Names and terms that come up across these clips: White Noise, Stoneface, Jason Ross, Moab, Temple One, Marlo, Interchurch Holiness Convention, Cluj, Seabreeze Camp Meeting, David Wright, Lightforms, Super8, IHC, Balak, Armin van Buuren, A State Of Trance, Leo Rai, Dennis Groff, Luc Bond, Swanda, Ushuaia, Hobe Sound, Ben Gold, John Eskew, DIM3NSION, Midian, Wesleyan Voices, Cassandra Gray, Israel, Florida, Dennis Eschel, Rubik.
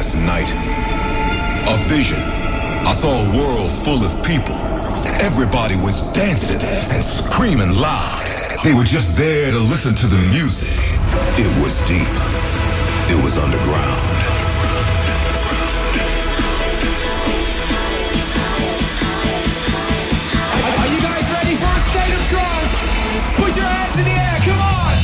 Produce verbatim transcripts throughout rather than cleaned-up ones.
last night. A vision. I saw a world full of people. Everybody was dancing and screaming loud. They were just there to listen to the music. It was deep. It was underground. Put your hands in the air, come on!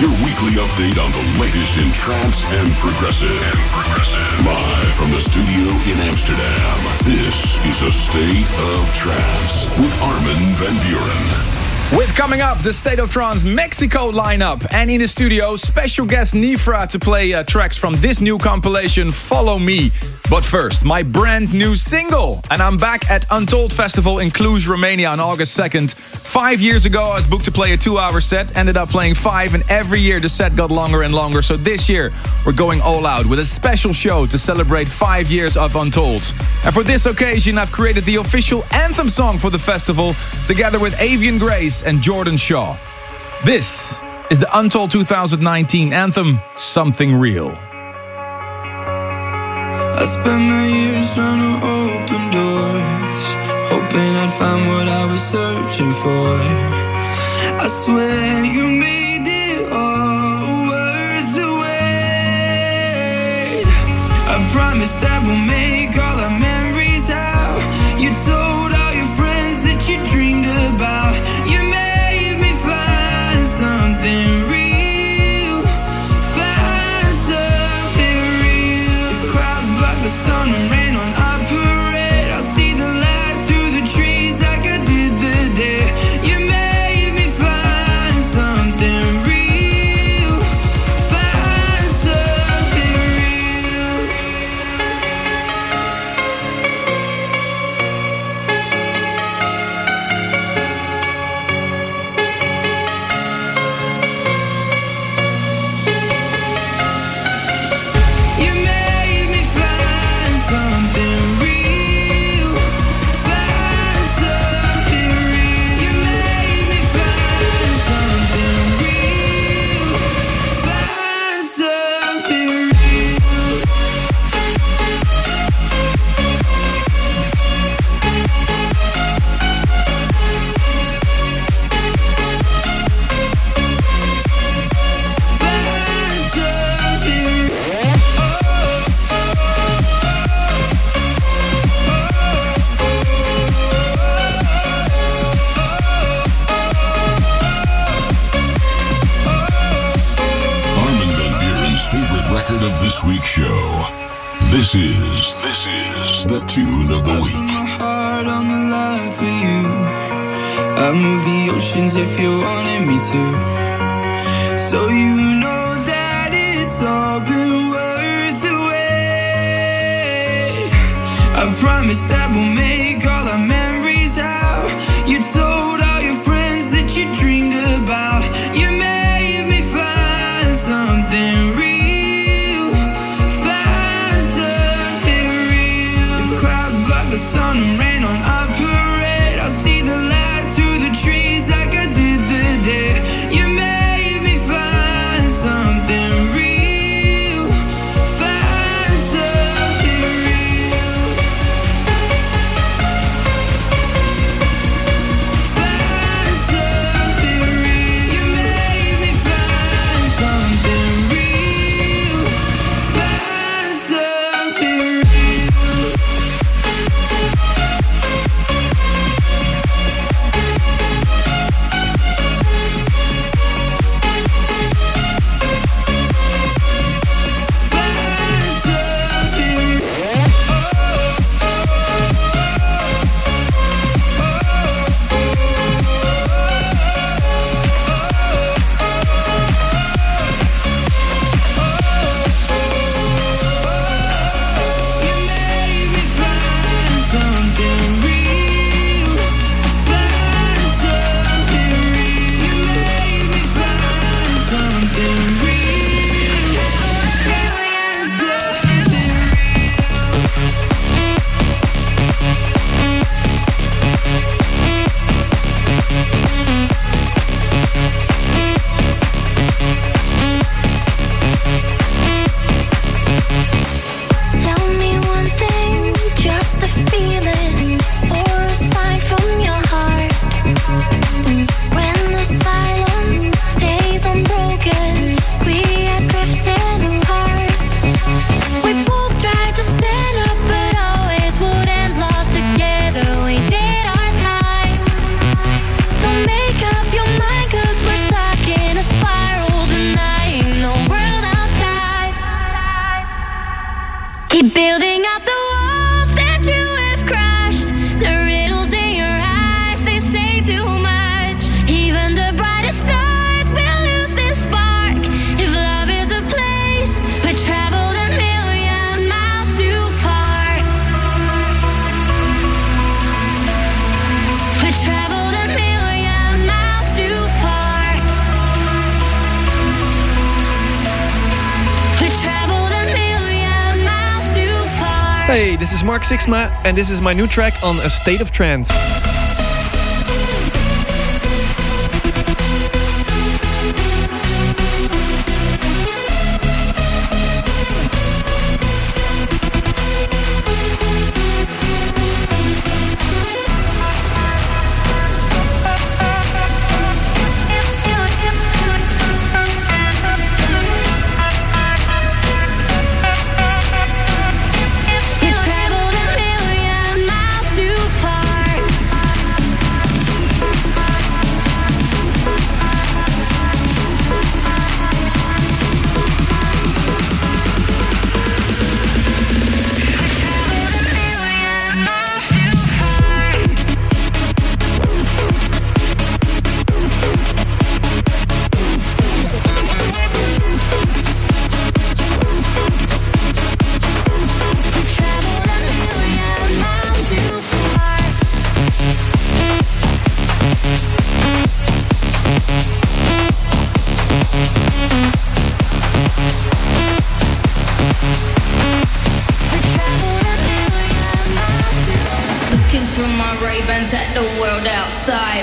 Your weekly update on the latest in trance and progressive. And progressive. Live from the studio in Amsterdam, this is A State of Trance with Armin van Buuren. With coming up, the State of Trance Mexico lineup. And in the studio, special guest Nifra to play uh, tracks from this new compilation, Follow Me. But first, my brand new single. And I'm back at Untold Festival in Cluj, Romania on August second. Five years ago, I was booked to play a two-hour set. Ended up playing five, and every year the set got longer and longer. So this year, we're going all out with a special show to celebrate five years of Untold. And for this occasion, I've created the official anthem song for the festival, together with Avian Grays and Jordan Shaw. This is the Untold twenty nineteen anthem, Something Real. I spent my years trying to open doors, hoping I'd find what I was searching for. I swear you made it all worth the wait. I promise that we'll make all our memories out. You told all your friends that you dreamed about. You made me find something real. Hey, this is Mark Sixma, and this is my new track on A State of Trance.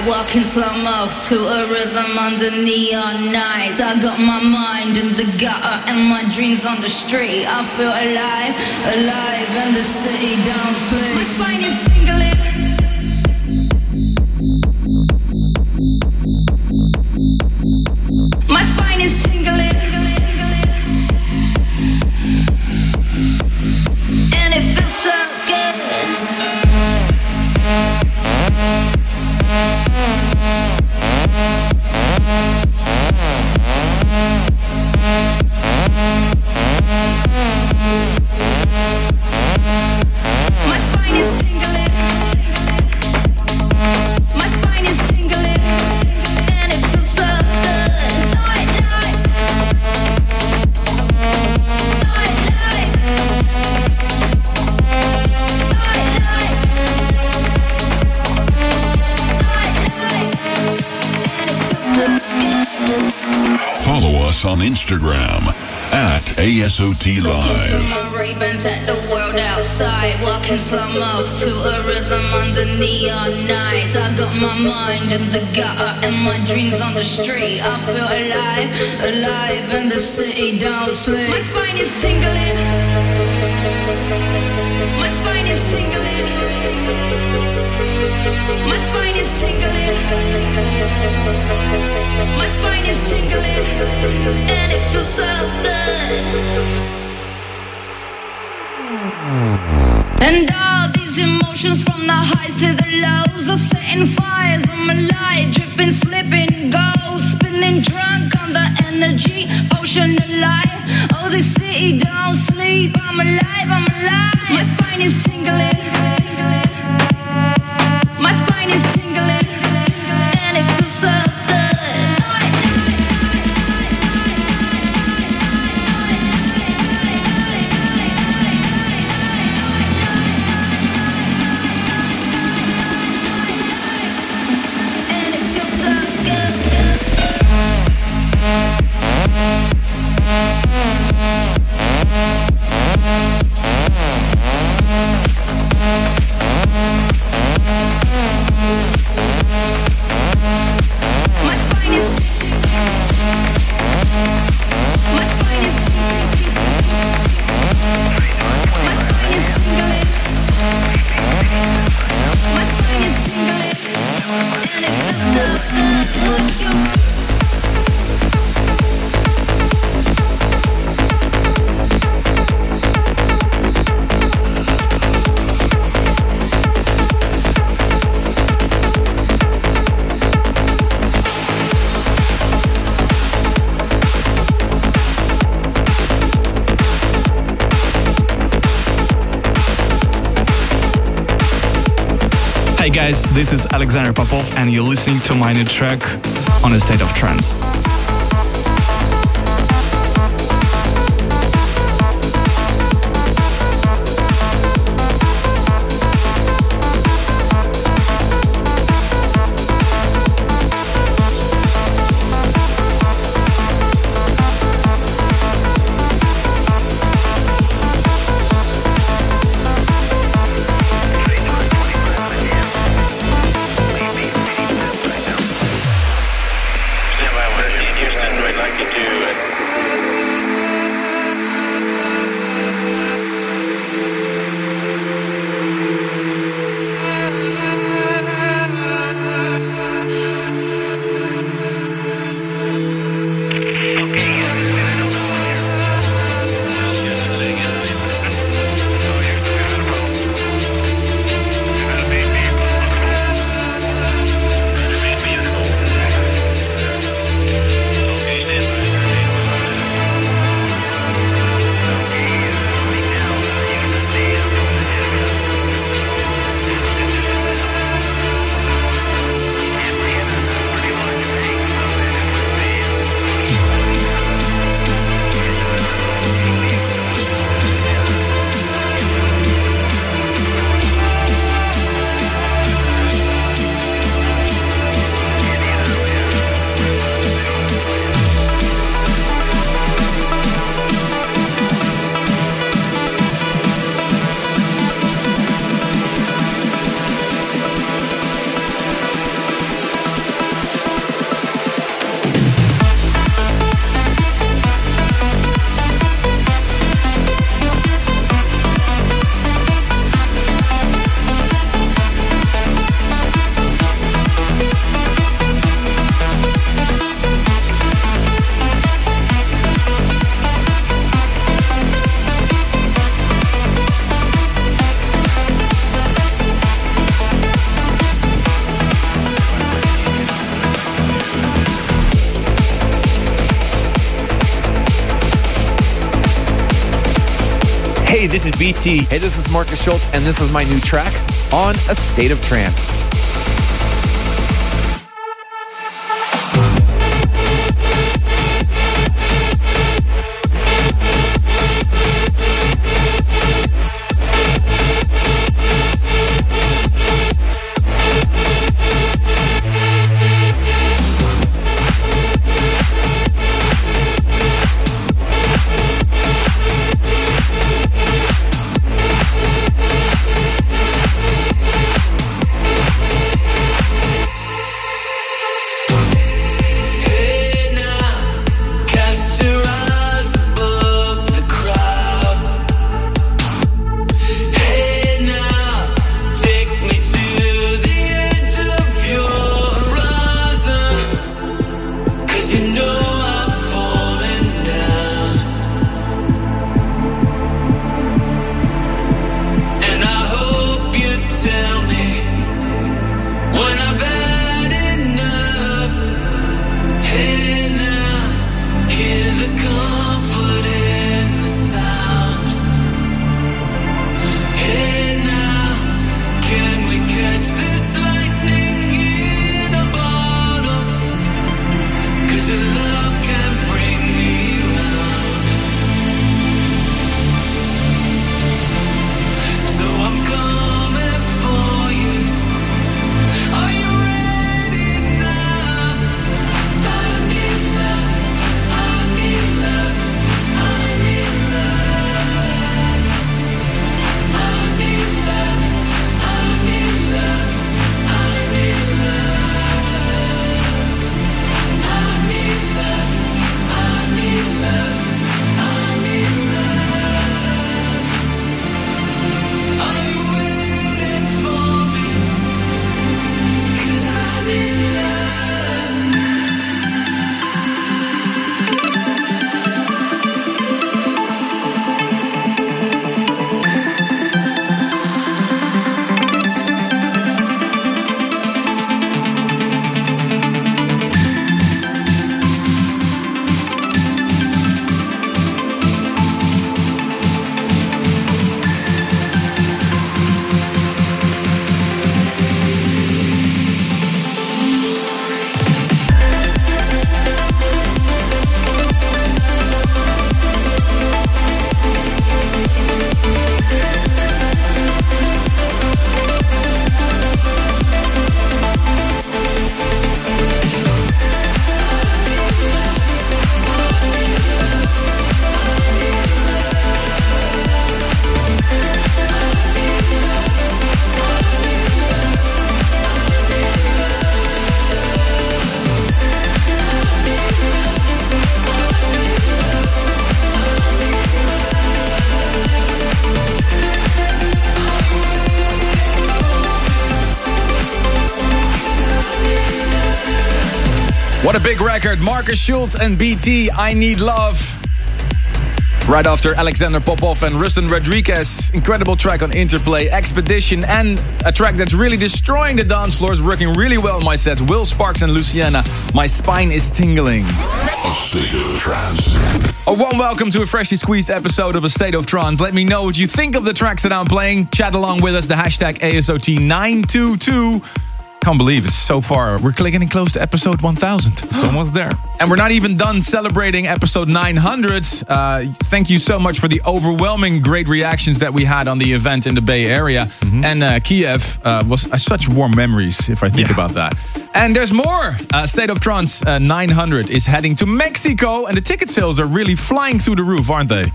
Walking slow-mo to a rhythm under neon nights. I got my mind in the gutter and my dreams on the street. I feel alive, alive, and the city don't sleep. My spine is tingling. On Instagram at A S O T Live. Looking through my ravens at the world outside. Walking slow-mo to a rhythm under neon nights. I got my mind in the gutter and my dreams on the street. I feel alive, alive, and the city don't sleep. My spine is tingling. My spine is tingling. My spine is tingling. My spine is tingling, and it feels so good. And all these emotions from the highs to the lows are setting fires on my light, dripping, slipping, gold, spinning drunk on the energy, ocean alive. Oh, this city don't sleep. I'm alive, I'm alive. My spine is tingling. My spine is tingling, and it feels so good. Hey guys, this is Alexander Popov and you're listening to my new track on A State of Trance. This is B T. Hey, this is Markus Schulz, and this is my new track, On a State of Trance. What a big record, Markus Schulz and B T, I Need Love. Right after Alexander Popov and Ruslan Radriges, incredible track on Interplay, Expedition, and a track that's really destroying the dance floors, working really well in my sets, Will Sparks and Luciana, My Spine is Tingling. A State of Trance. A warm welcome to a freshly squeezed episode of A State of Trance. Let me know what you think of the tracks that I'm playing. Chat along with us, the hashtag A S O T nine two two. Can't believe it's so far. We're getting close to episode one thousand. It's almost there. And we're not even done celebrating episode nine hundred. Uh, thank you so much for the overwhelming great reactions that we had on the event in the Bay Area. Mm-hmm. And uh, Kiev uh, was uh, such warm memories, if I think yeah. about that. And there's more. Uh, State of Trance uh, nine hundred is heading to Mexico. And the ticket sales are really flying through the roof, aren't they?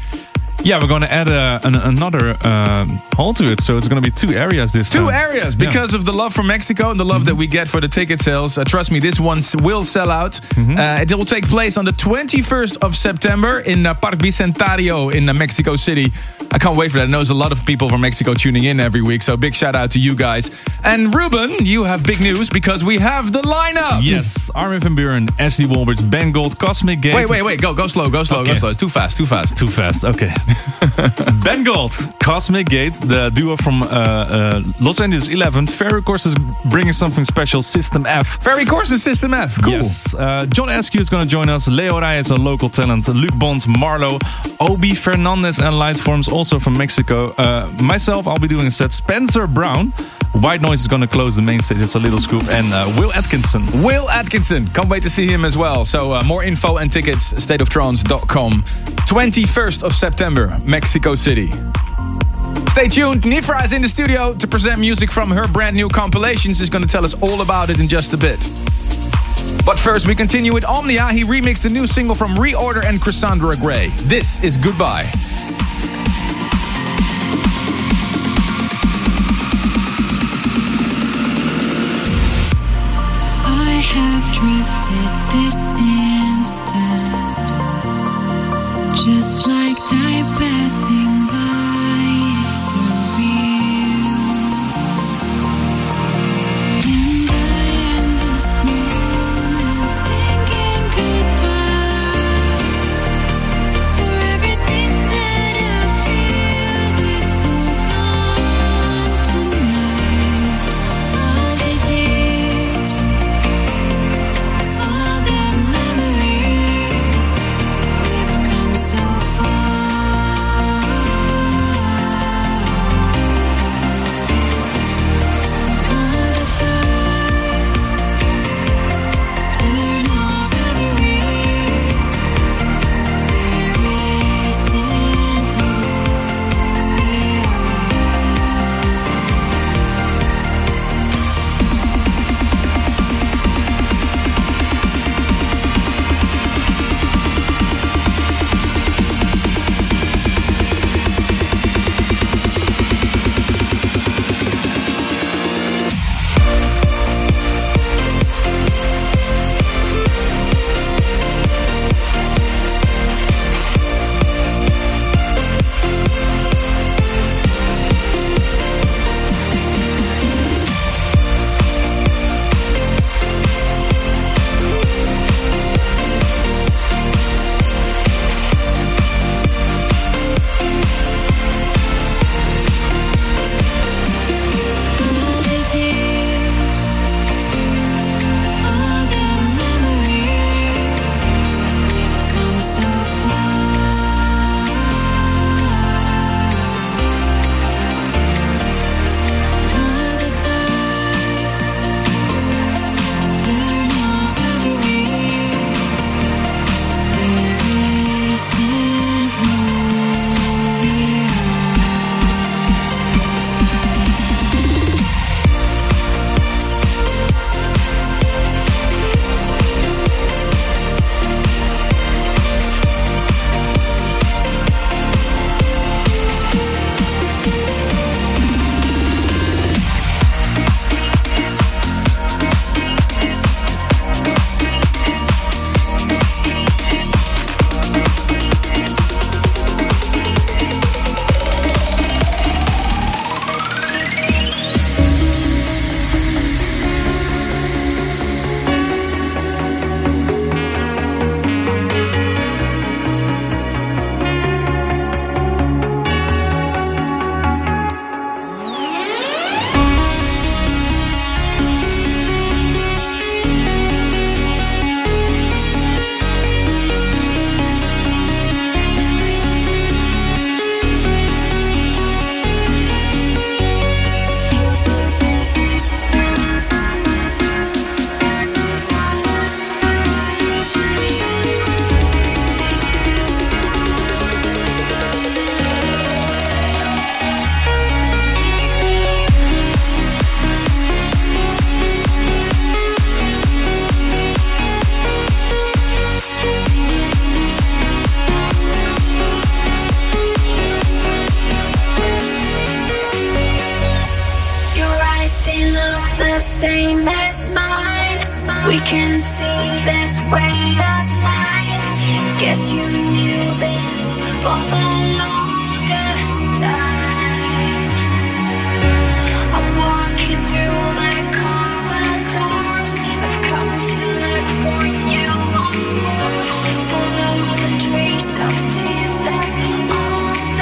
Yeah, we're going to add a, an, another um, hall to it. So it's going to be two areas this two time. Two areas because yeah. of the love from Mexico and the love mm-hmm. that we get for the ticket sales. Uh, trust me, this one will sell out. Mm-hmm. Uh, it will take place on the twenty-first of September in uh, Parque Bicentario in uh, Mexico City. I can't wait for that. I know there's a lot of people from Mexico tuning in every week. So big shout out to you guys. And Ruben, you have big news because we have the lineup. Yes, Armin van Buuren, S D Walberts, Ben Gold, Cosmic Gate. Wait, wait, wait. Go, go slow, go slow, okay. go slow. It's too fast, too fast. Too fast, okay. Ben Gold, Cosmic Gate, the duo from uh, uh, Los Angeles eleven. Ferry Corsten is bringing something special, System F. Ferry Corsten, System F, cool. Yes. Uh, John Eskew is going to join us. Leo Rai is a local talent. Luc Bond, Marlo, Obi Fernandez and Lightforms, also from Mexico. Uh, myself, I'll be doing a set. Spencer Brown. White Noise is going to close the main stage. It's a little scoop. And uh, Will Atkinson. Will Atkinson. Can't wait to see him as well. So uh, more info and tickets, state of trance dot com. twenty-first of September, Mexico City. Stay tuned. Nifra is in the studio to present music from her brand new compilations. She's going to tell us all about it in just a bit. But first, we continue with Omnia. He remixed the new single from Reorder and Cassandra Gray. This is Goodbye. Drifted this instant, just like time passing by, it's so real. And I am this moment thinking goodbye for everything that I feel. It's all gone tonight. All these years. All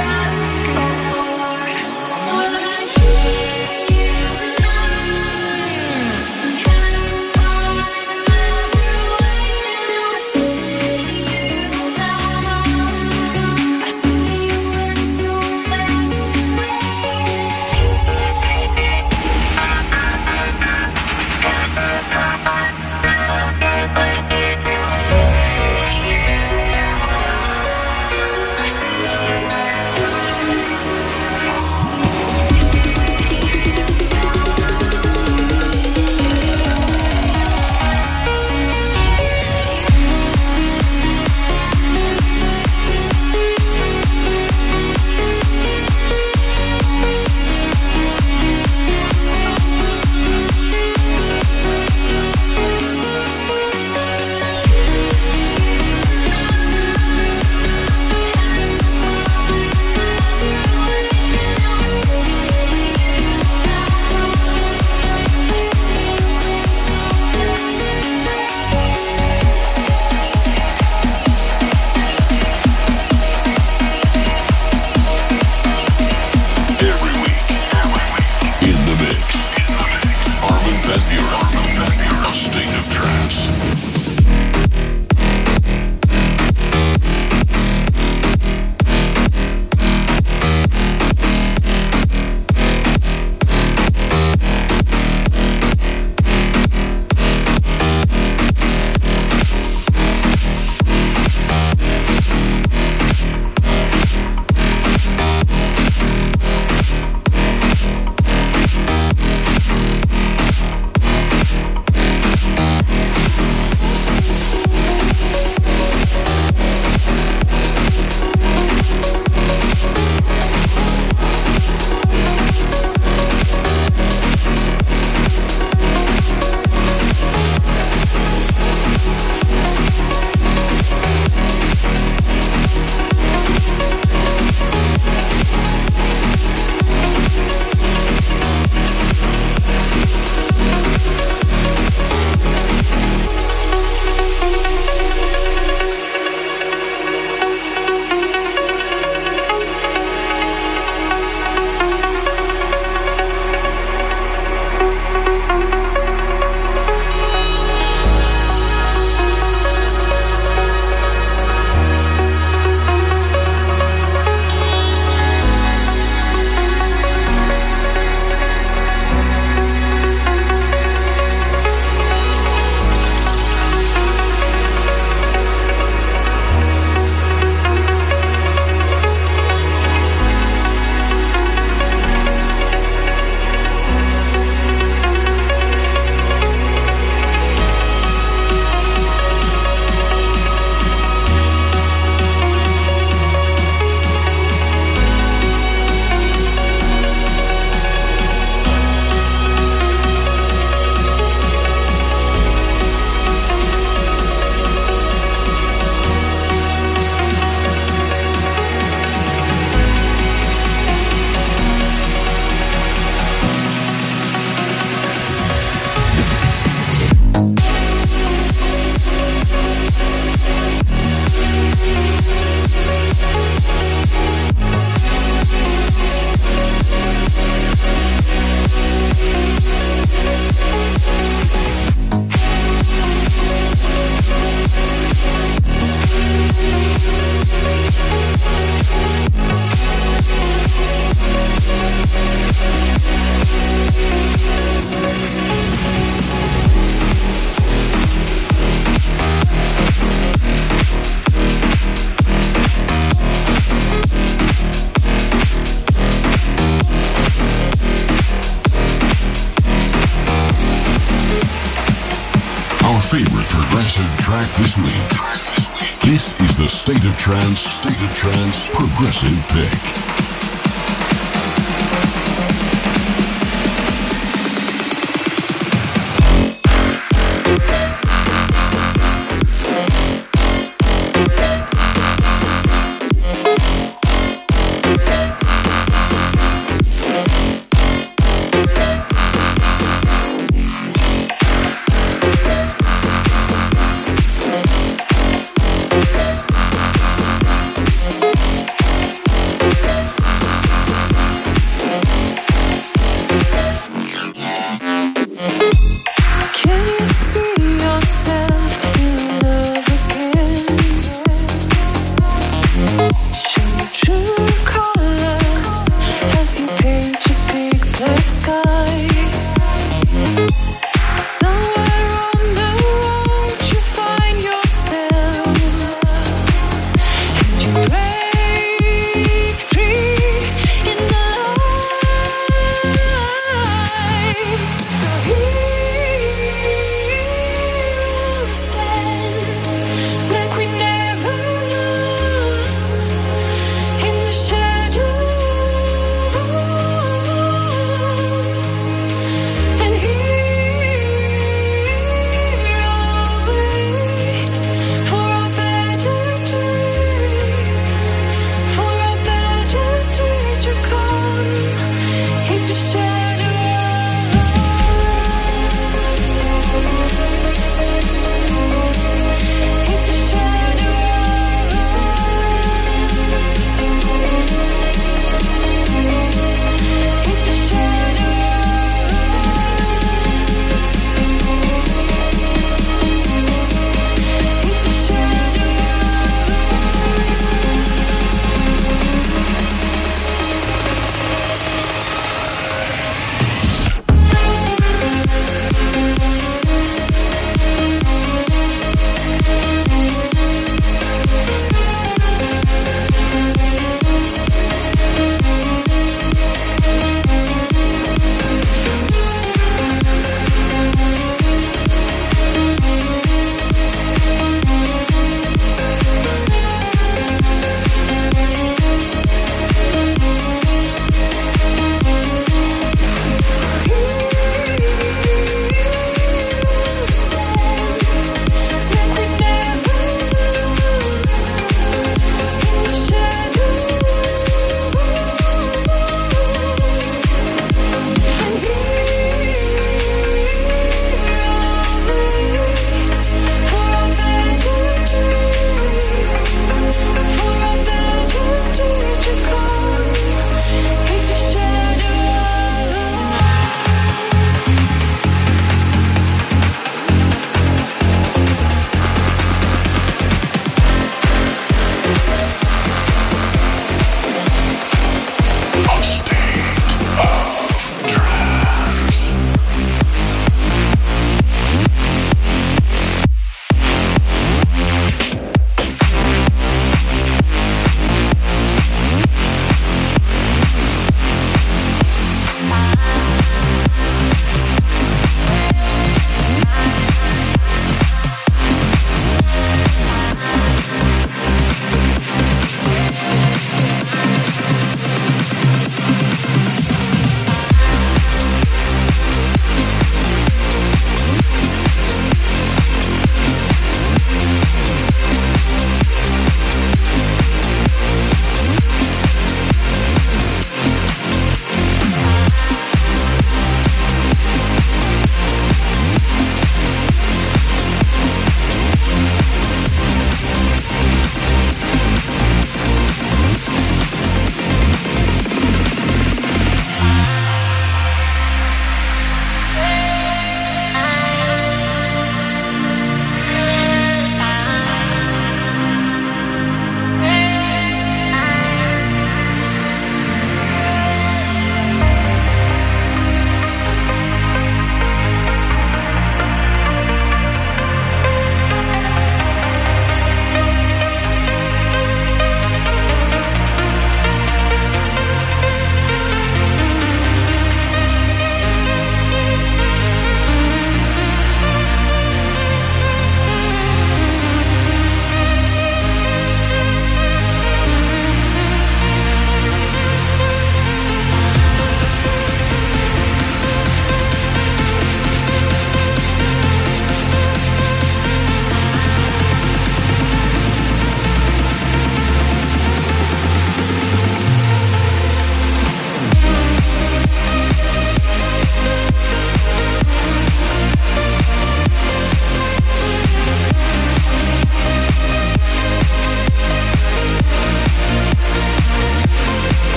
favorite progressive track this week. This is the State of Trance, State of Trance Progressive Pick.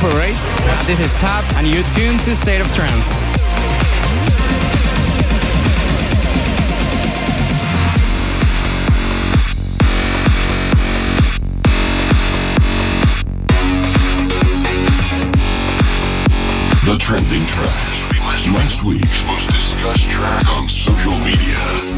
Super Rate. And this is Tab, and you're tuned to State of Trance. The trending track. Last week's most discussed track on social media.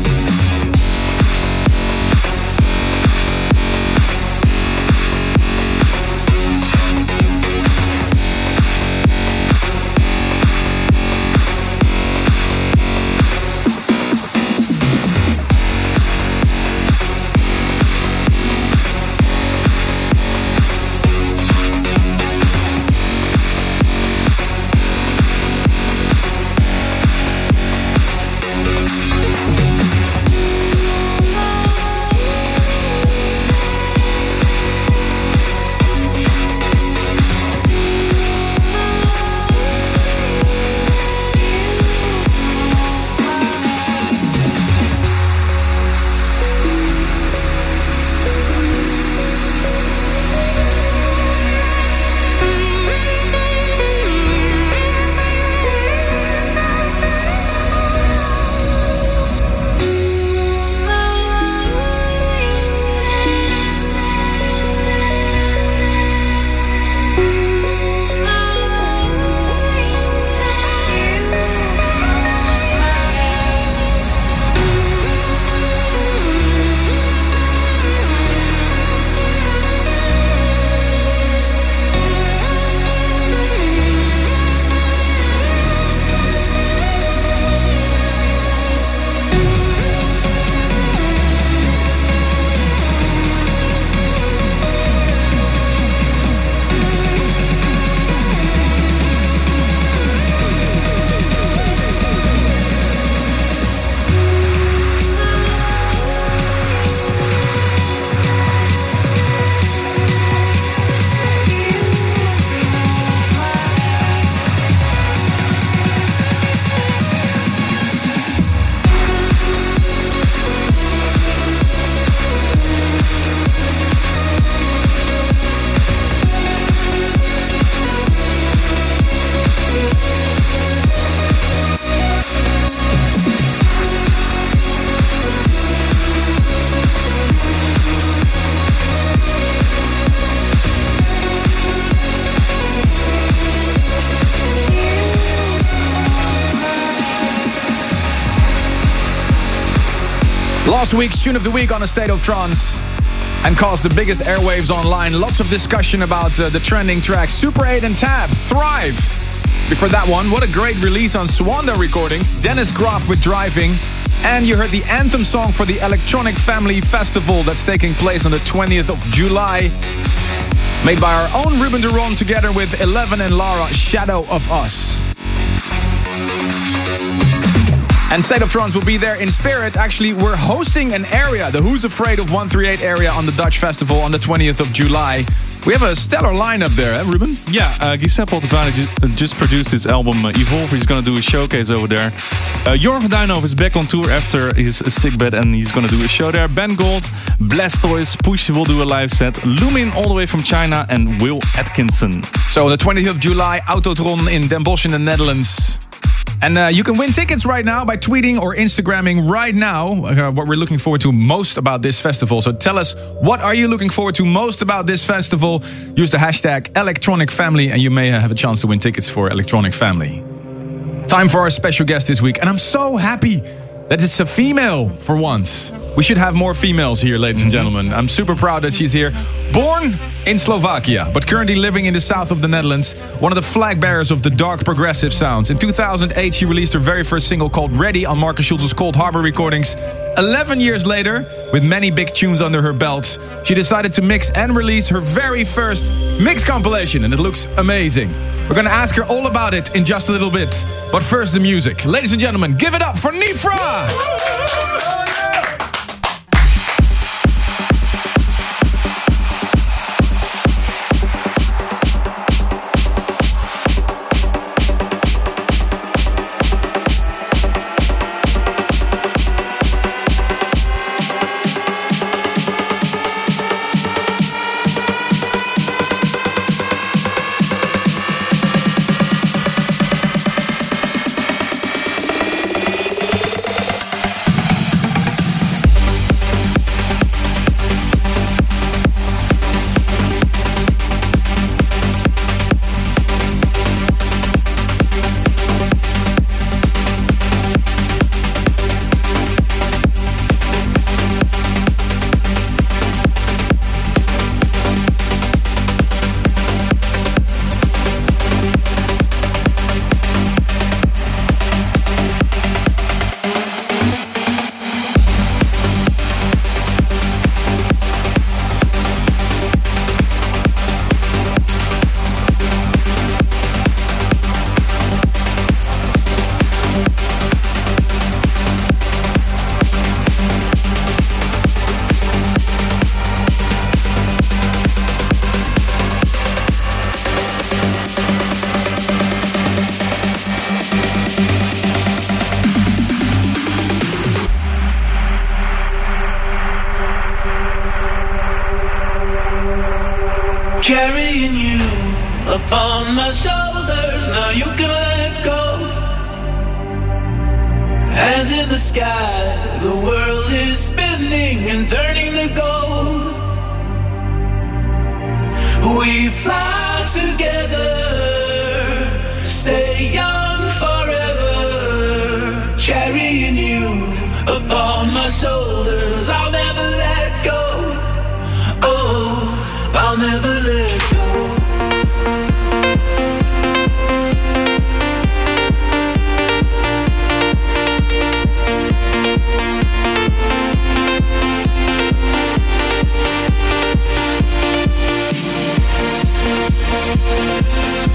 Last week's tune of the week on A State of Trance and caused the biggest airwaves online. Lots of discussion about uh, the trending tracks Super eight and Tab, Thrive. Before that one, what a great release on Swanda Recordings, Dennis Groff with Driving. And you heard the anthem song for the Electronic Family Festival that's taking place on the twentieth of July. Made by our own Ruben Duron together with Eleven and Lara, Shadow of Us. And State of Trance will be there in spirit. Actually, we're hosting an area, the Who's Afraid of one thirty-eight area on the Dutch Festival on the twentieth of July. We have a stellar lineup there, eh, Ruben? Yeah, uh, Giuseppe Ottaviani just produced his album uh, Evolve. He's going to do a showcase over there. Uh, Jordan Shaw is back on tour after his sick bed, and he's going to do a show there. Ben Gold, Blastoise, Push will do a live set. Lumin all the way from China and Will Atkinson. So the twentieth of July, Autotron in Den Bosch in the Netherlands. And uh, you can win tickets right now by tweeting or Instagramming right now uh, what we're looking forward to most about this festival. So tell us, what are you looking forward to most about this festival? Use the hashtag Electronic Family and you may have a chance to win tickets for Electronic Family. Time for our special guest this week. And I'm so happy that it's a female for once. We should have more females here, ladies and gentlemen. I'm super proud that she's here. Born in Slovakia, but currently living in the south of the Netherlands, one of the flag bearers of the dark progressive sounds. In two thousand eight, she released her very first single called Ready on Markus Schulz's Cold Harbor recordings. eleven years later, with many big tunes under her belt, she decided to mix and release her very first mix compilation, and it looks amazing. We're going to ask her all about it in just a little bit. But first, the music. Ladies and gentlemen, give it up for Nifra! shoulders, now you can let go. Hands in the sky, the world is spinning and turning to gold. We fly together, stay young forever, carrying you upon my shoulders. I'll never let go. Oh, I'll never let go. We'll be right back.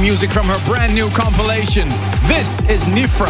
Music from her brand new compilation. This is Nifra.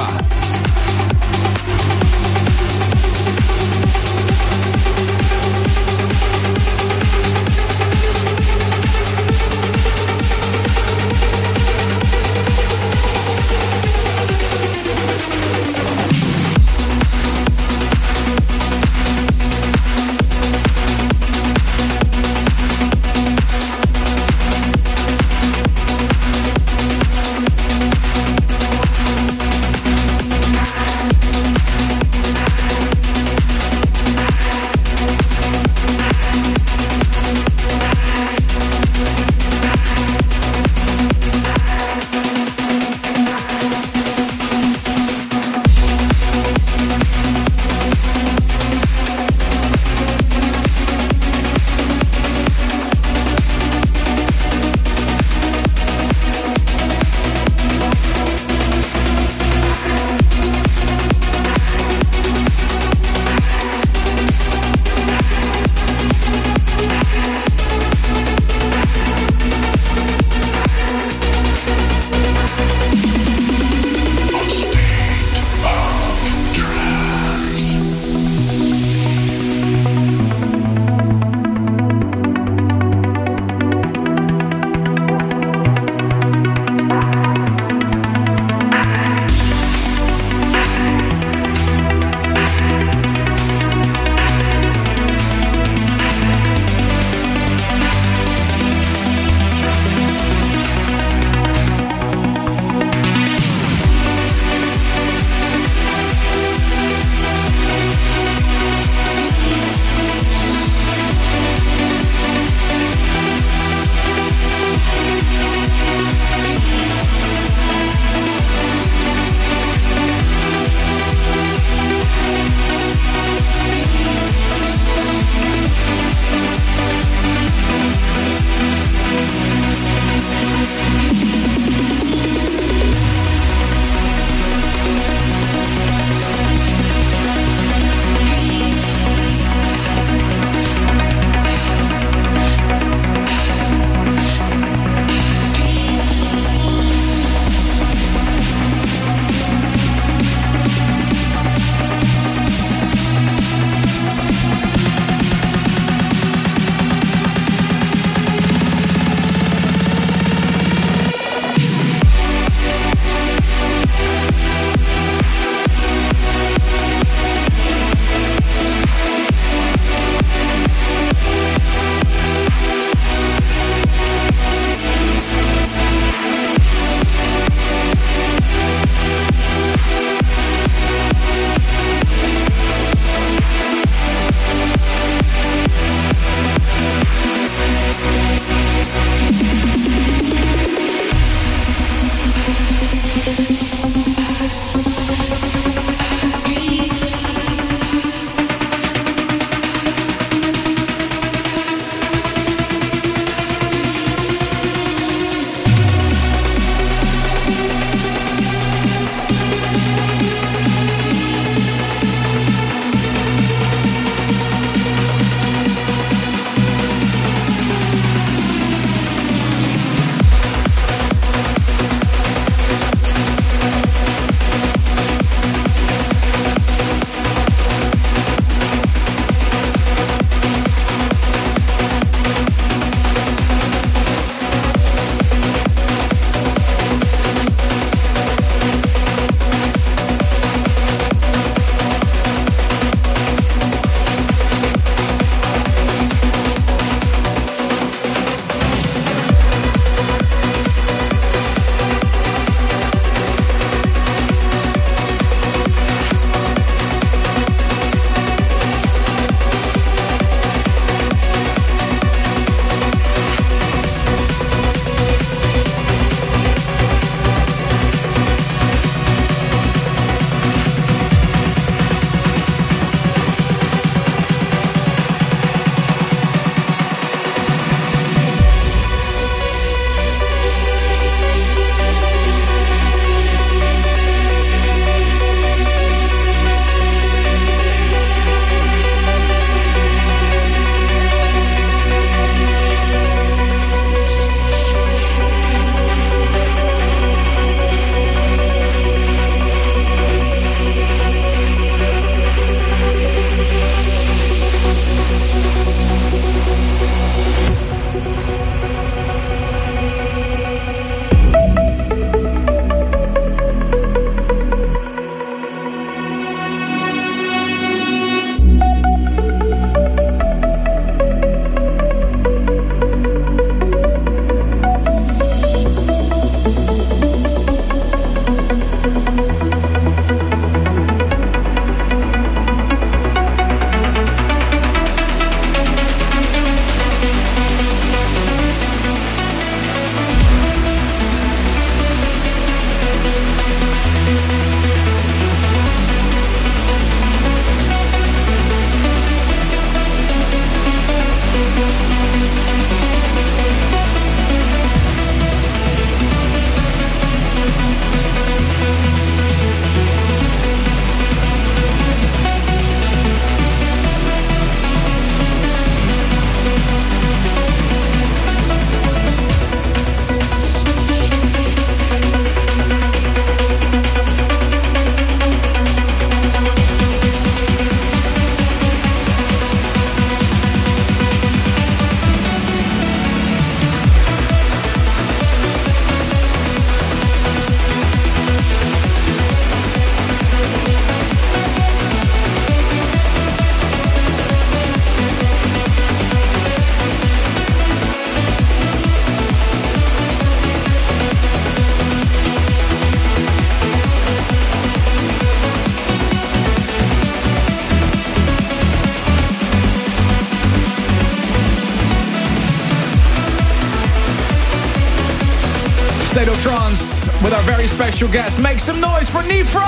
trance with our very special guest. Make some noise for Nifra!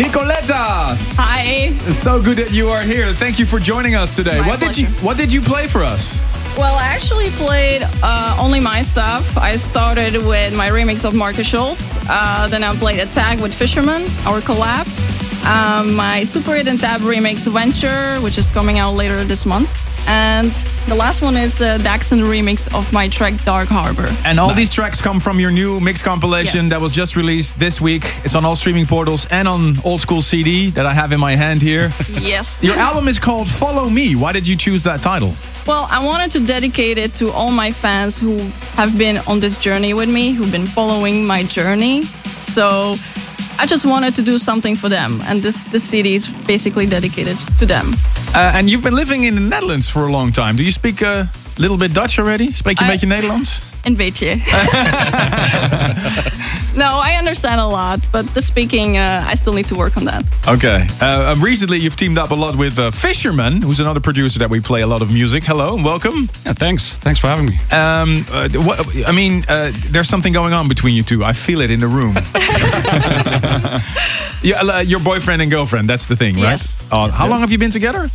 Nicoletta! Hi. It's so good that you are here. Thank you for joining us today. My what pleasure. did you What did you play for us? Well, I actually played uh, only my stuff. I started with my remix of Markus Schulz. Uh, then I played a tag with Fisherman, our collab. Um, my Super Hit and Tab remix Venture, which is coming out later this month. And the last one is uh, the Accent remix of my track Dark Harbor. And all nice. These tracks come from your new mix compilation yes. that was just released this week. It's on all streaming portals and on Old School C D that I have in my hand here. Yes. Your album is called Follow Me. Why did you choose that title? Well, I wanted to dedicate it to all my fans who have been on this journey with me, who've been following my journey. So I just wanted to do something for them, and this, this C D is basically dedicated to them. Uh, and you've been living in the Netherlands for a long time. Do you speak a little bit Dutch already? Spreek je een I, beetje Nederlands? Een beetje. No, I understand a lot, but the speaking, uh, I still need to work on that. Okay. Uh, recently, you've teamed up a lot with uh, Fisherman, who's another producer that we play a lot of music. Hello and welcome. Yeah, thanks. Thanks for having me. Um, uh, what, I mean, uh, there's something going on between you two. I feel it in the room. Yeah, uh, your boyfriend and girlfriend, that's the thing, right? Yes. Uh, how long have you been together?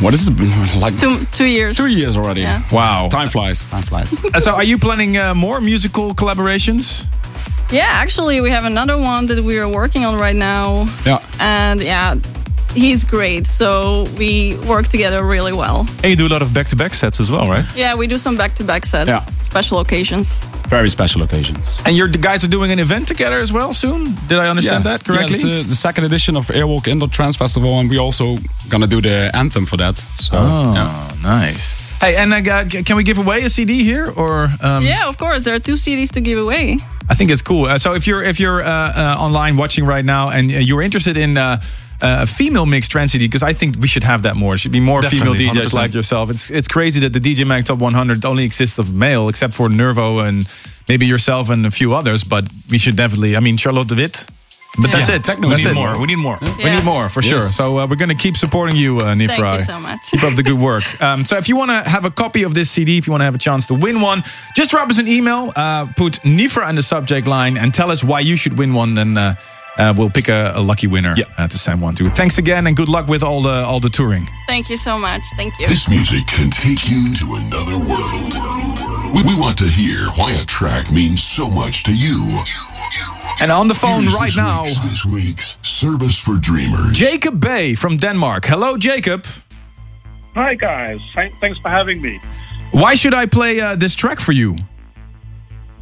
What is it? Like two, two years. Two years already. Yeah. Wow. Time flies. Time flies. So are you planning uh, more musical collaborations? Yeah, actually we have another one that we are working on right now. Yeah. And yeah, he's great. So we work together really well. And you do a lot of back-to-back sets as well, right? Yeah, we do some back-to-back sets. Yeah. Special occasions. Very special occasions. And you guys are doing an event together as well soon? Did I understand yeah. that correctly? Yeah, it's the, the second edition of Airwalk Indoor Trance Festival, and we're also going to do the anthem for that. So, oh, yeah. nice. Hey, and uh, can we give away a C D here? Or um... Yeah, of course. There are two C Ds to give away. I think it's cool. Uh, so if you're if you're uh, uh, online watching right now and you're interested in... Uh, Uh, a female mix trance C D, because I think we should have that more. It should be more Definitely, female D Js one hundred percent. Like yourself. It's it's crazy that the D J Mag Top one hundred only exists of male, except for Nervo and maybe yourself and a few others. But we should definitely, I mean, Charlotte de Witt. But yeah. that's it. Techno. We that's need it. more. We need more. Yeah. We need more, for yes. sure. So uh, we're going to keep supporting you, uh, Nifra. Thank you so much. Keep up the good work. Um, so if you want to have a copy of this C D, if you want to have a chance to win one, just drop us an email, uh, put Nifra in the subject line, and tell us why you should win one. And uh, Uh, we'll pick a, a lucky winner yeah. uh, to send one to. Thanks again, and good luck with all the all the touring. Thank you so much. Thank you. This music can take you to another world. We, we want to hear why a track means so much to you. And on the phone Here's right this now, week's, this week's Service for Dreamers. Jacob Bay from Denmark. Hello, Jacob. Hi, guys. Thanks for having me. Why should I play uh, this track for you?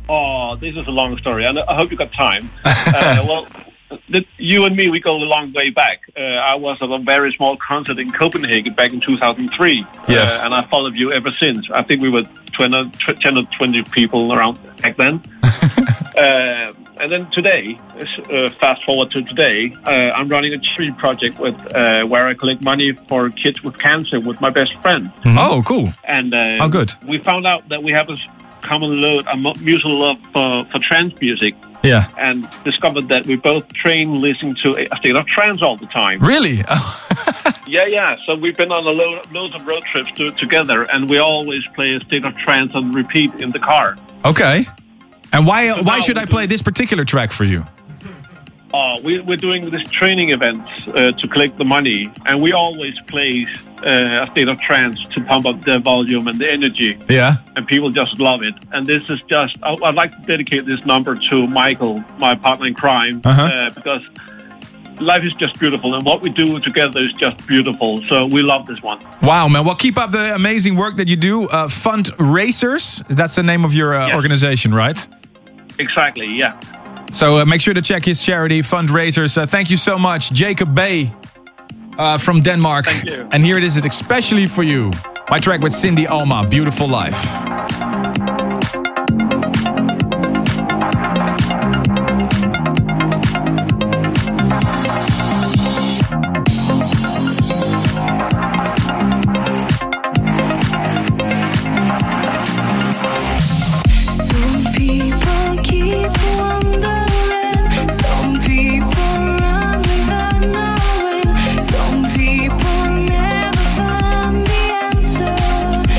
Oh, this is a long story, and I hope you got time. Uh, well. You and me, we go a long way back. Uh, I was at a very small concert in Copenhagen back in two thousand three. Yes. Uh, and I followed you ever since. I think we were twenty, ten or twenty people around back then. uh, and then today, uh, fast forward to today, uh, I'm running a charity project with uh, where I collect money for kids with cancer with my best friend. Mm-hmm. Oh, cool. And uh, oh, good. We found out that we have a common love, a mutual love for, for trance music. Yeah. And discovered that we both train listening to a state of trance all the time. Really? yeah, yeah. So we've been on a load, loads of road trips to, together, and we always play a state of trance on repeat in the car. Okay. And why so why should I play this particular track for you? Uh, we, we're doing this training event uh, to collect the money, and we always play uh, a state of trance to pump up the volume and the energy. Yeah. And people just love it. And this is just, I, I'd like to dedicate this number to Michael, my partner in crime, uh-huh. uh, because life is just beautiful, and what we do together is just beautiful. So we love this one. Wow, man. Well, keep up the amazing work that you do. Uh, Fundraisers, that's the name of your uh, yes. organization, right? Exactly, yeah. So uh, make sure to check his charity, Fundraisers. Uh, thank you so much, Jacob Bay uh, from Denmark. Thank you. And here it is, it's especially for you. My track with Cindy Alma, Beautiful Life.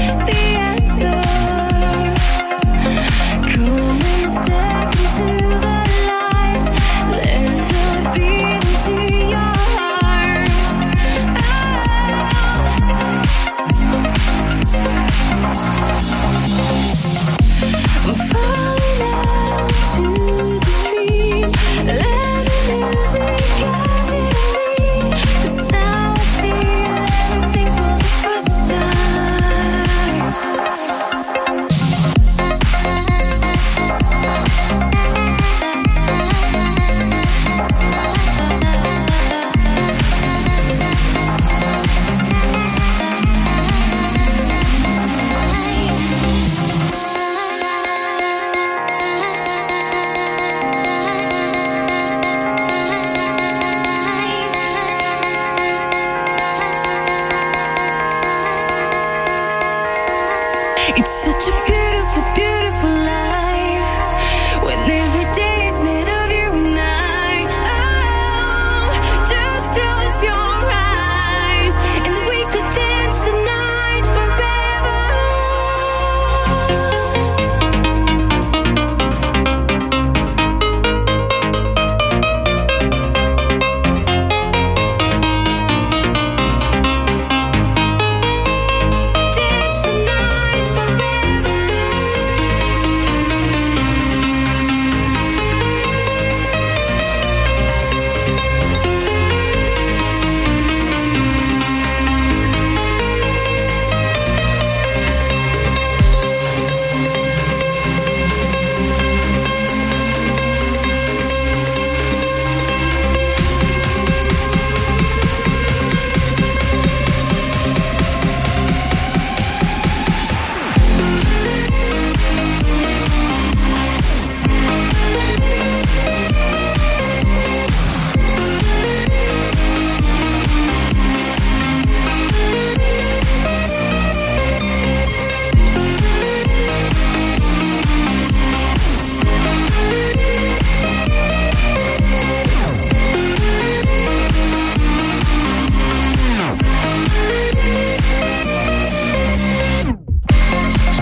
So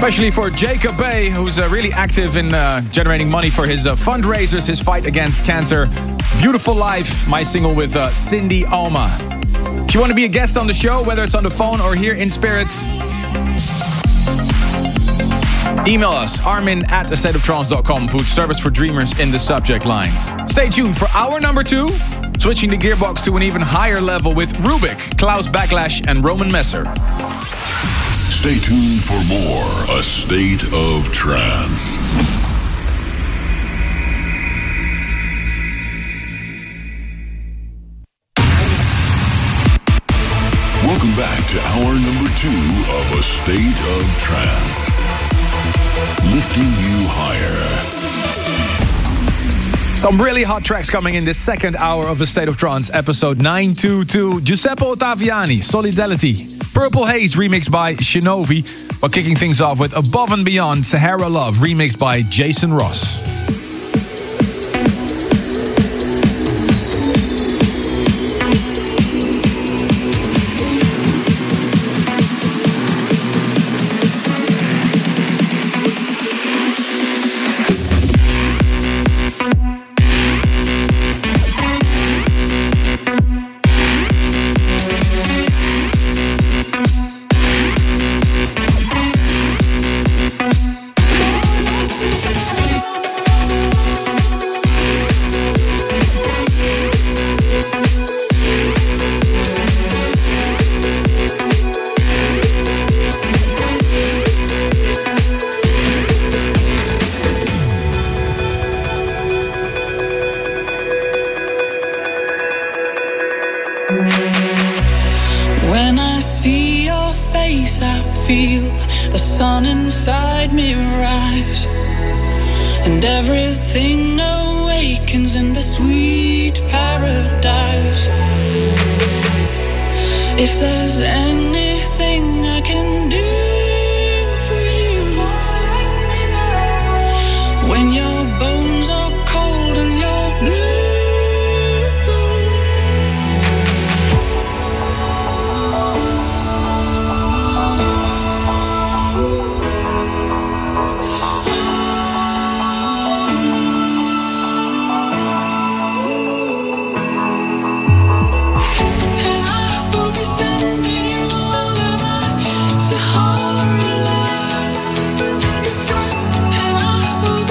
especially for Jacob Bay, who's uh, really active in uh, generating money for his uh, fundraisers, his fight against cancer. Beautiful Life, my single with uh, Cindy Alma. If you want to be a guest on the show, whether it's on the phone or here in spirit, email us, armin at estateoftrance dot com. Put service for dreamers in the subject line. Stay tuned for hour number two, switching the gearbox to an even higher level with Rubik, Klaus Backlash and Roman Messer. Stay tuned for more A State of Trance. Welcome back to hour number two of A State of Trance. Lifting you higher. Some really hot tracks coming in this second hour of A State of Trance, episode nine twenty-two. Giuseppe Ottaviani, Solidarity. Purple Haze, remixed by Shinovi. We're kicking things off with Above and Beyond, Sahara Love, remixed by Jason Ross.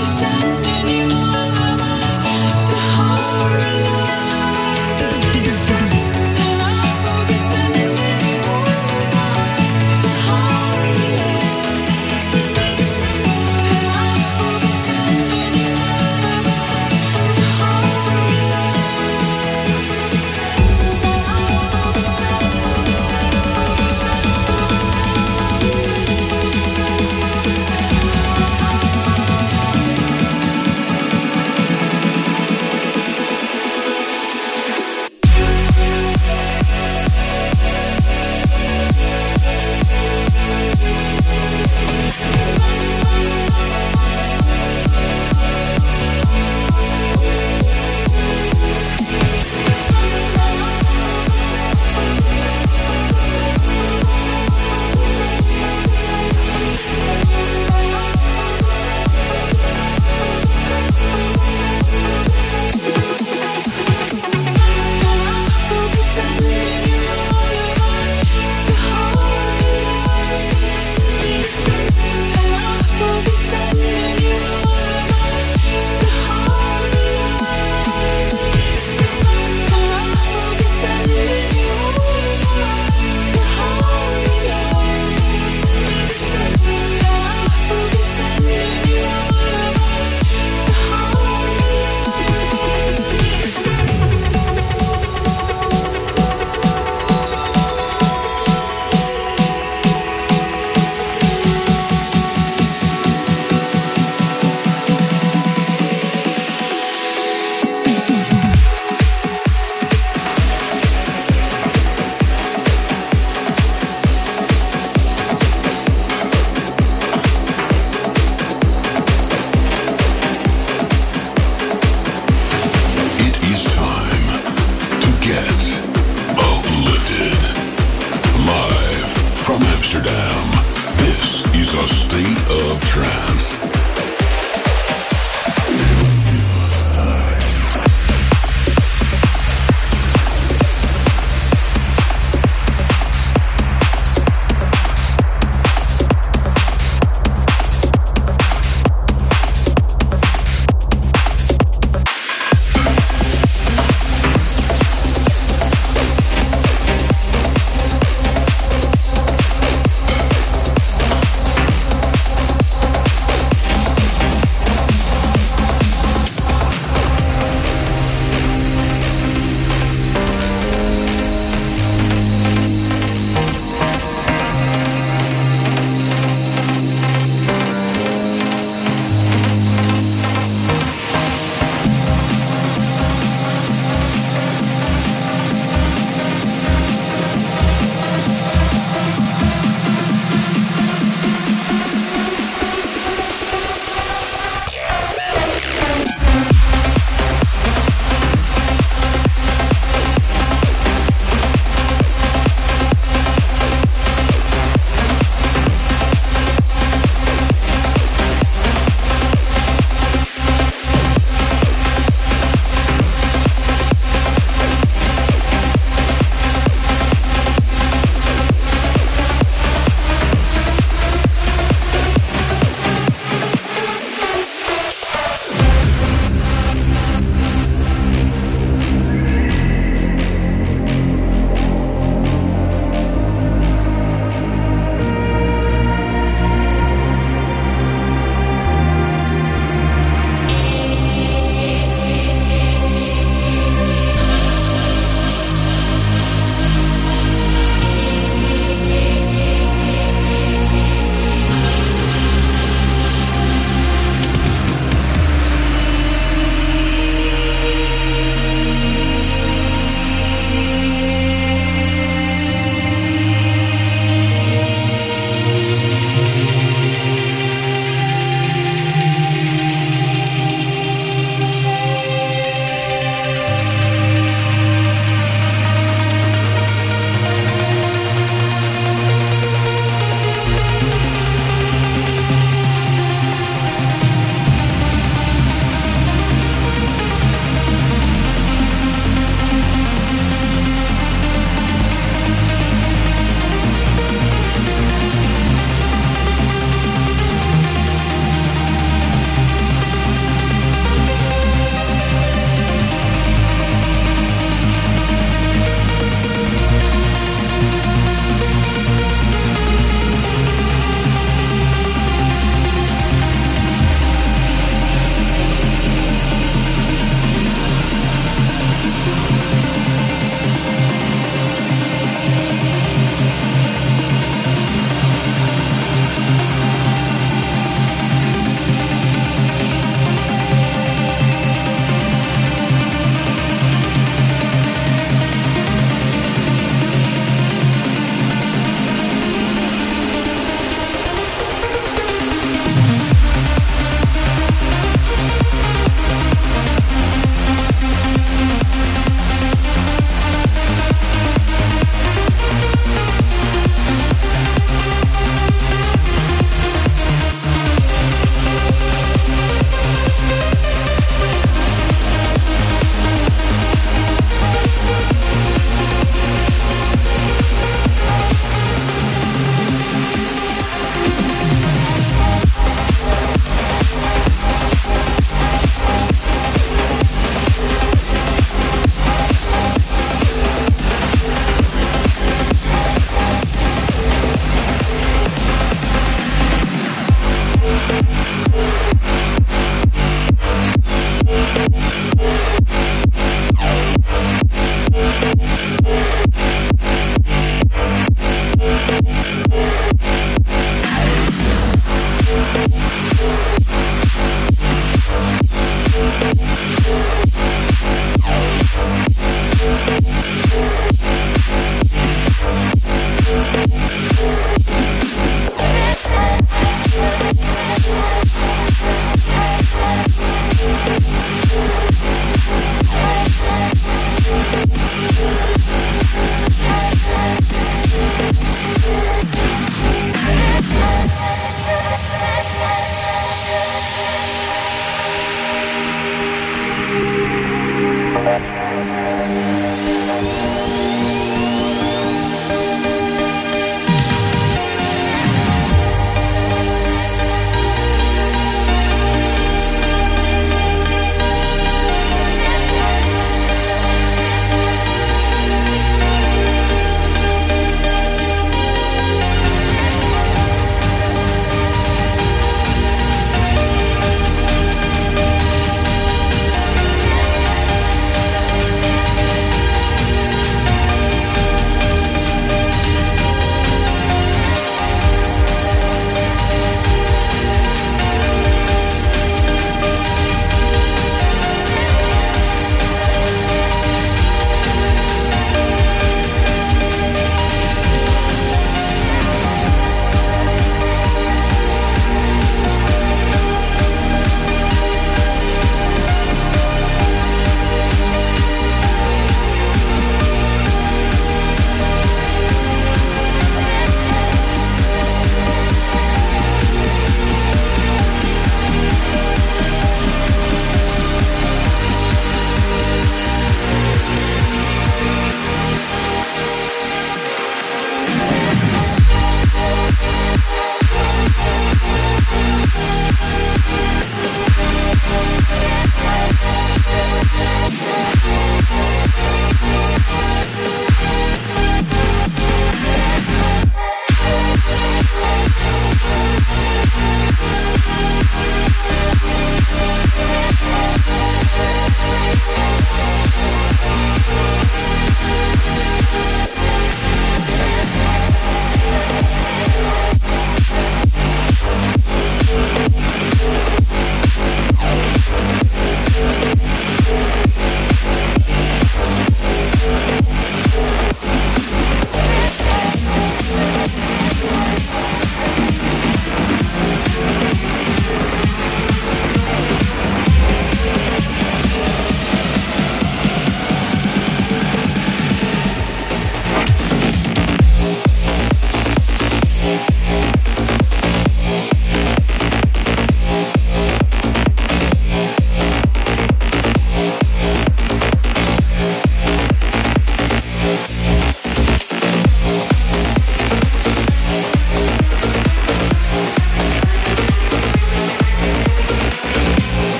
Send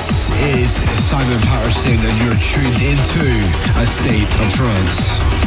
This is Simon Patterson and you're tuned into A State of Trance.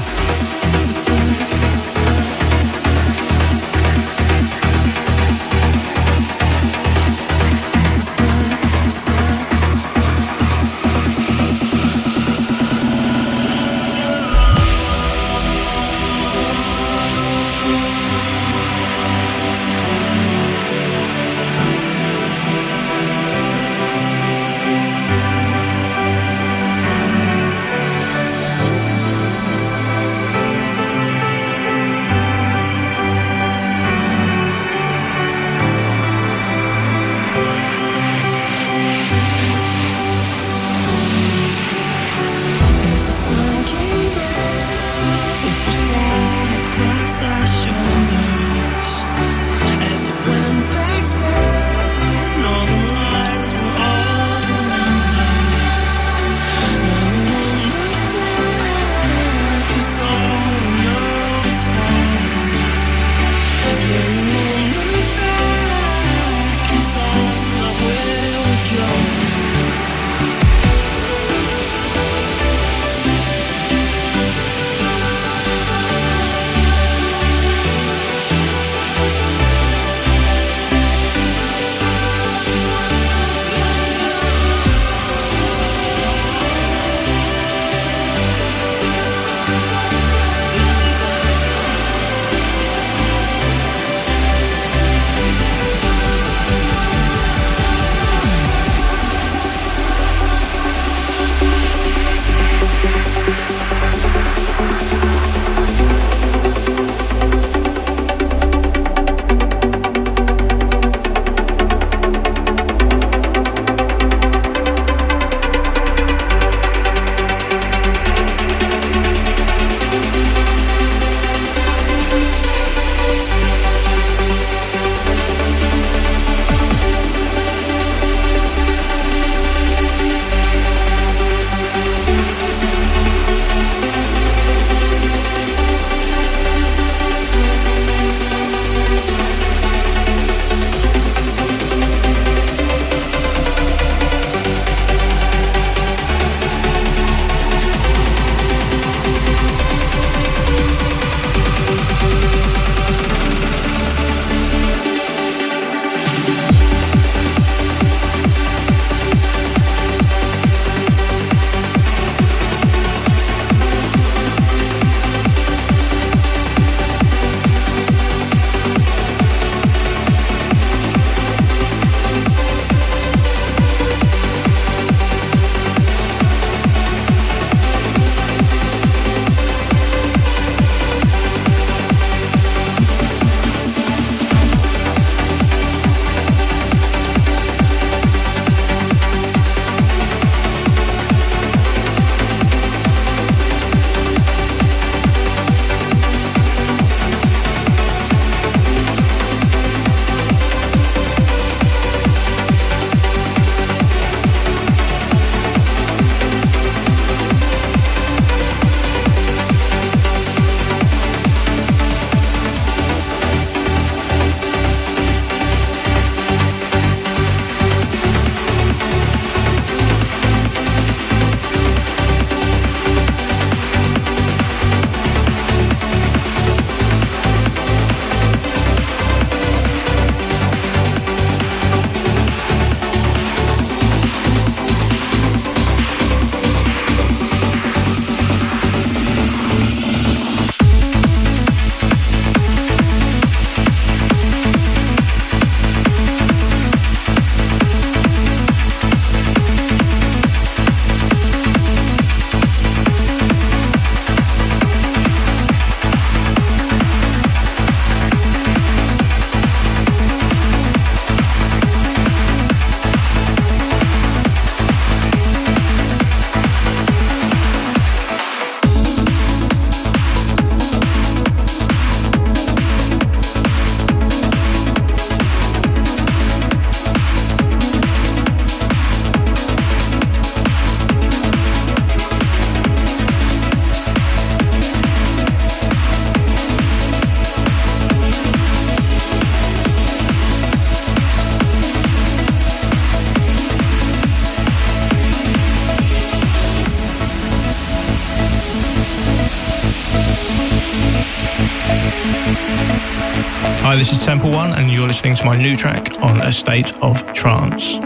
Hi, this is Temple One, and you're listening to my new track on A State of Trance.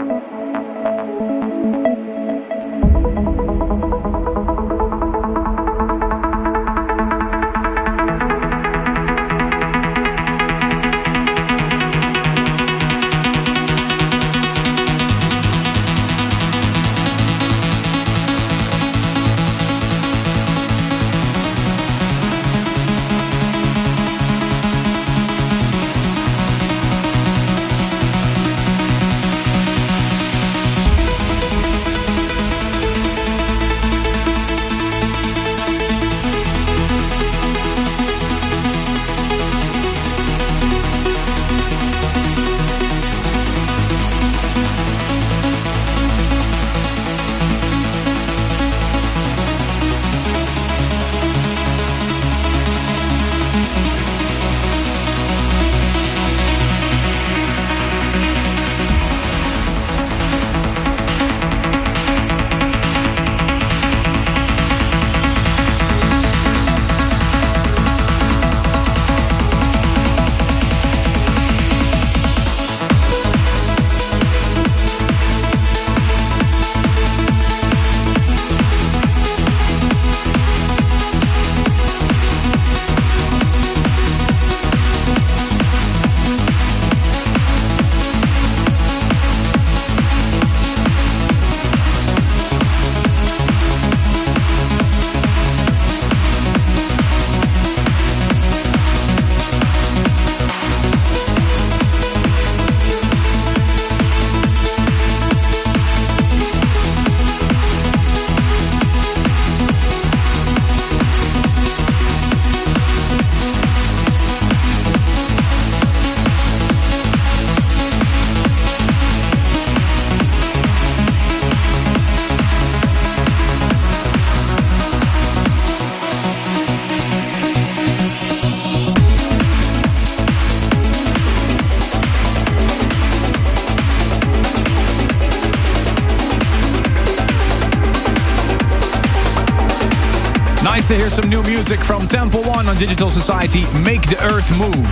To hear some new music from Temple One on Digital Society, Make the Earth Move.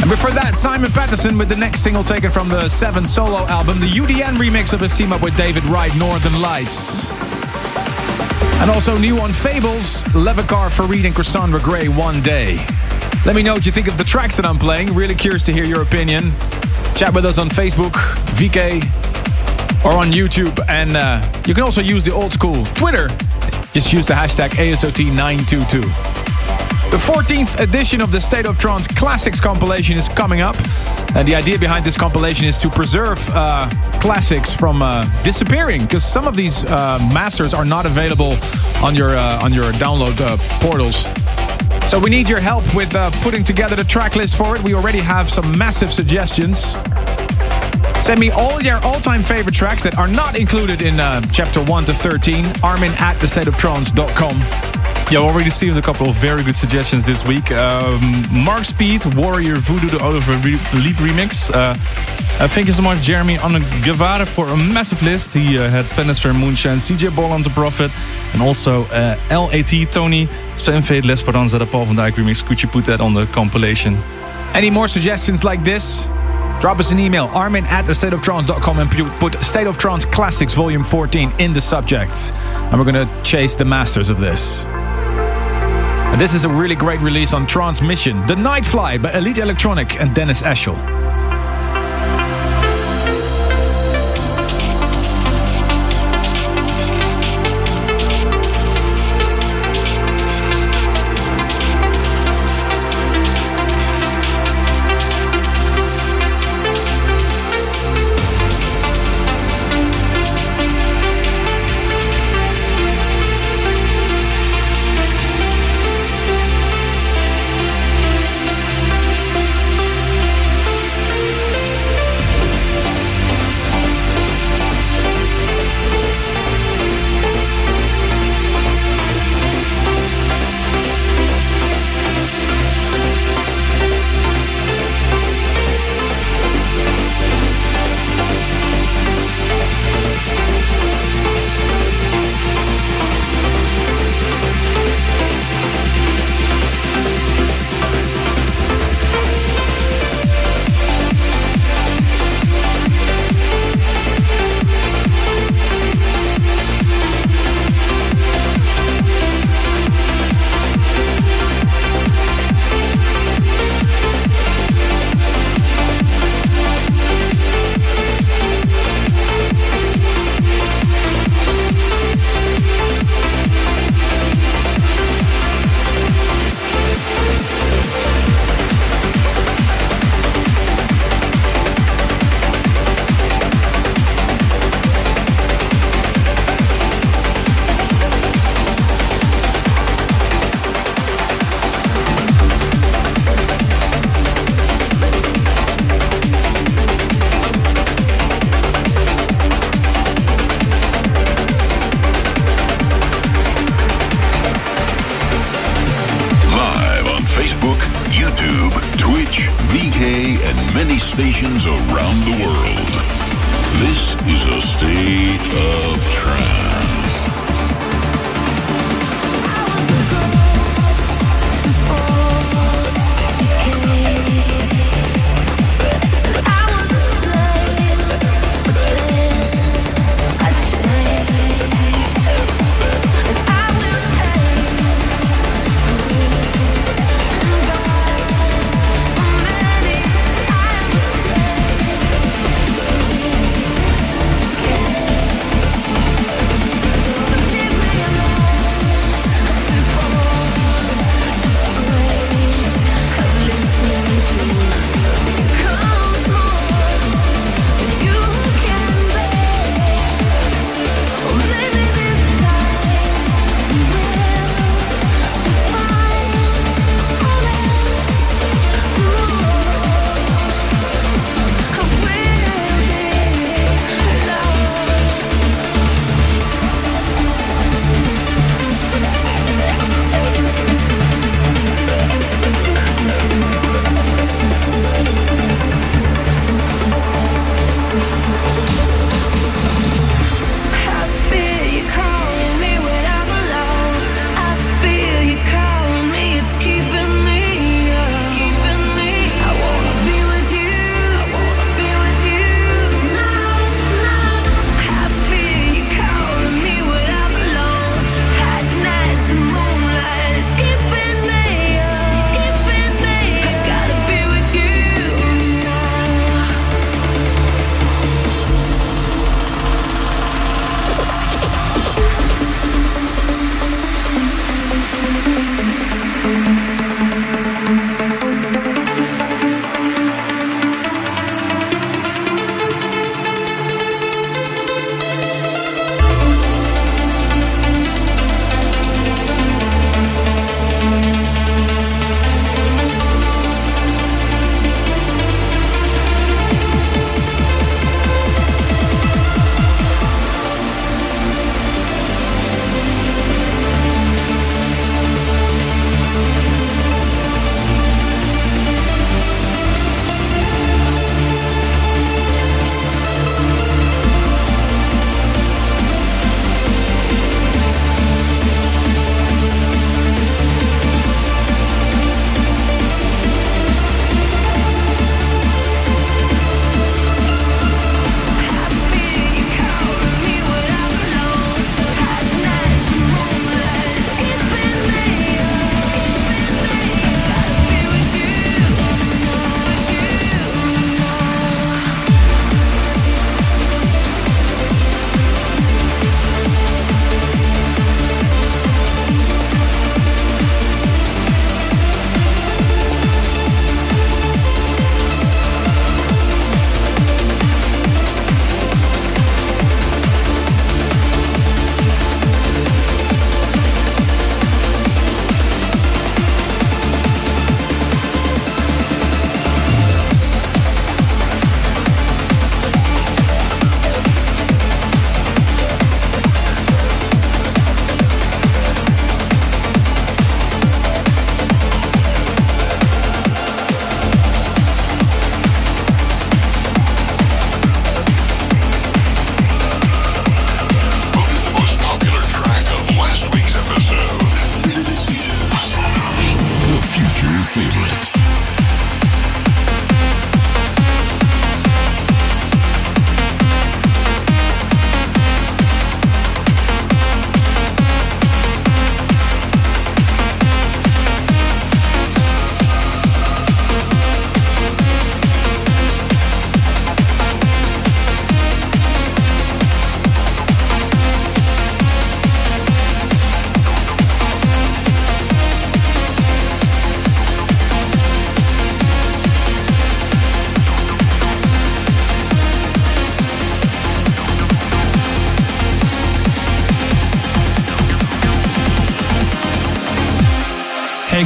And before that, Simon Patterson with the next single taken from the seventh solo album, the U D N remix of his team up with David Wright, Northern Lights. And also new on Fables, Levakar Farid and Cassandra Gray, One Day. Let me know what you think of the tracks that I'm playing. Really curious to hear your opinion. Chat with us on Facebook, V K, or on YouTube. And uh, you can also use the old school Twitter. Just use the hashtag A S O T nine two two. The fourteenth edition of the State of Trance Classics compilation is coming up. And the idea behind this compilation is to preserve uh, classics from uh, disappearing, because some of these uh, masters are not available on your, uh, on your download uh, portals. So we need your help with uh, putting together the track list for it. We already have some massive suggestions. Send me all your all-time favorite tracks that are not included in uh, chapter one to thirteen, Armin at the state of trance dot com. Yeah, we already received a couple of very good suggestions this week. Um, Mark Speed, Warrior Voodoo, the Oliver Leap remix. Uh, uh, thank you so much, Jeremy Anagavare, for a massive list. He uh, had Penisfer, Moonshine, C J Borland, The Prophet, and also uh, L A T, Tony, Sven Fade, L'Esperanza, the Paul van Dyke remix. Could you put that on the compilation? Any more suggestions like this? Drop us an email, armin at the state of trance dot com, and put State of Trance Classics Volume fourteen in the subject. And we're going to chase the masters of this. And this is a really great release on Transmission, The Nightfly by Elite Electronic and Dennis Eschel. stations around the world. This is a state of trance.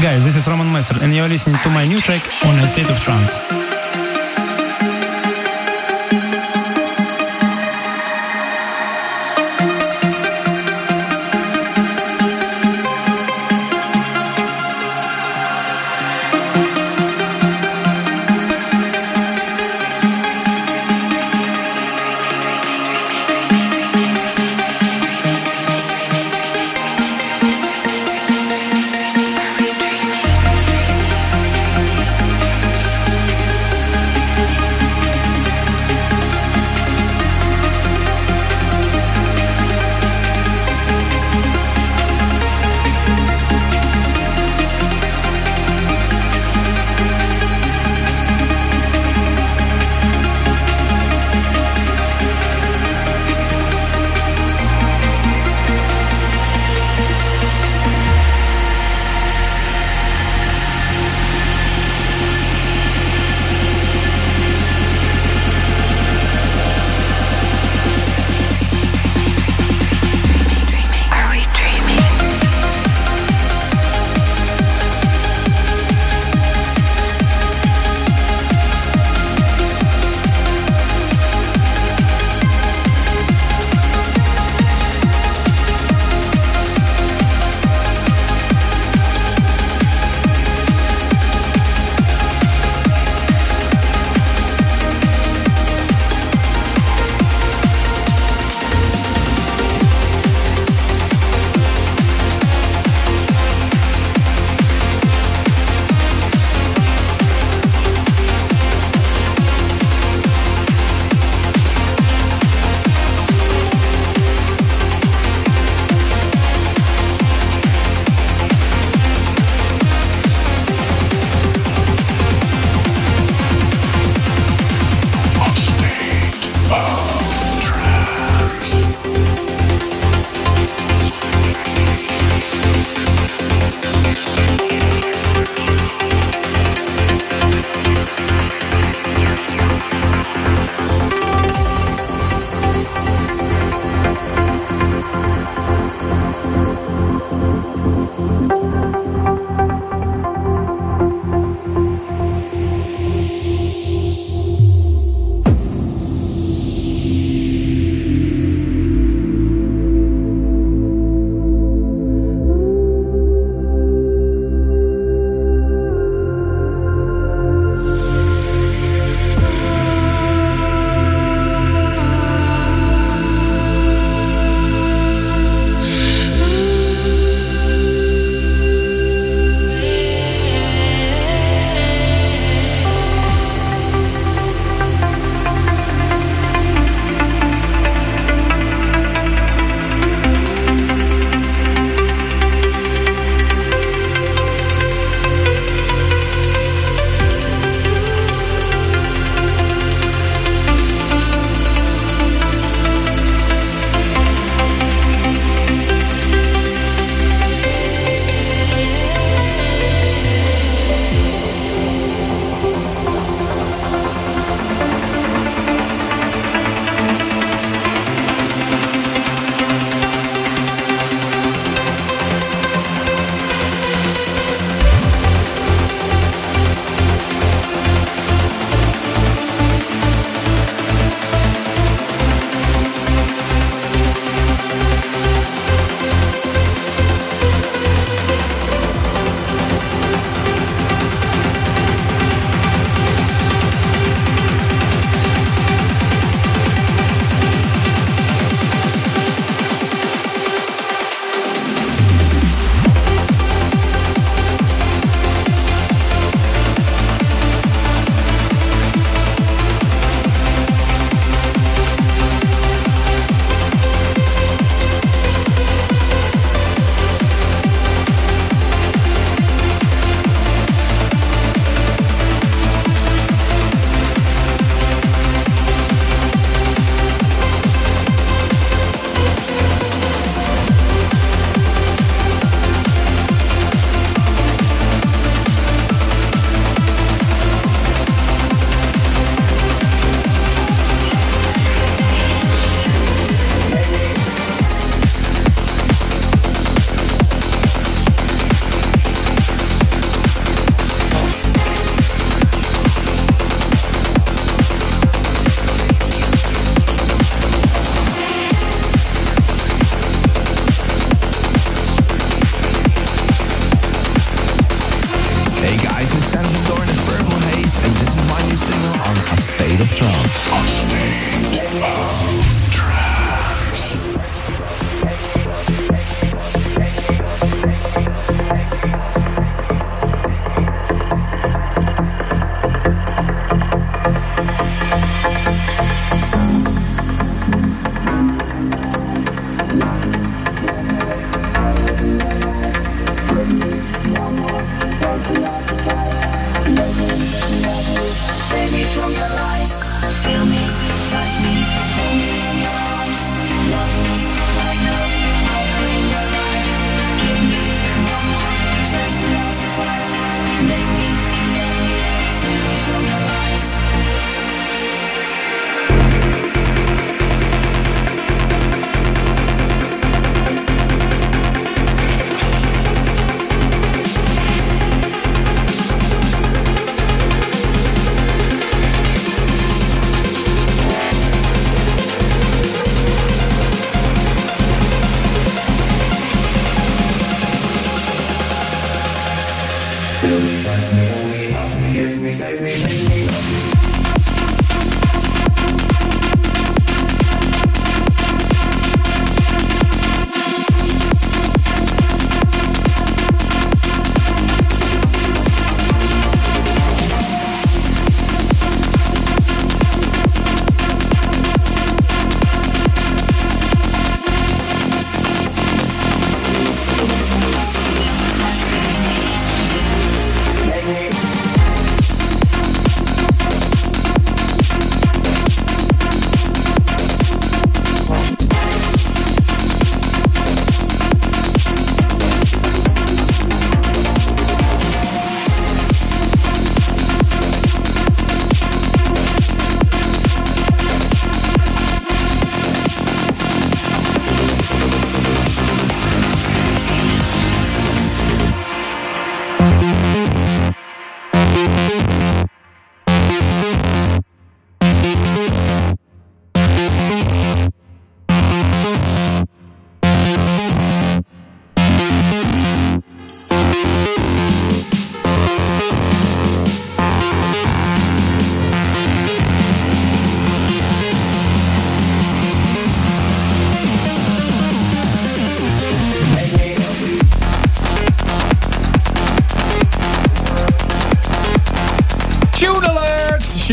Guys, this is Roman Messer, and you're listening to my new track on A State of Trance.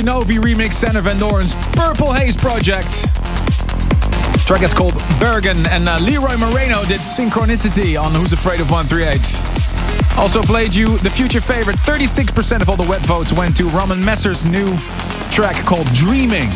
Novi remix Sander Van Doorn's Purple Haze project. The track is called Bergen, and uh, Leroy Moreno did Synchronicity on Who's Afraid of one three eight. Also played you the future favorite. thirty-six percent of all the web votes went to Ramon Messer's new track called Dreaming.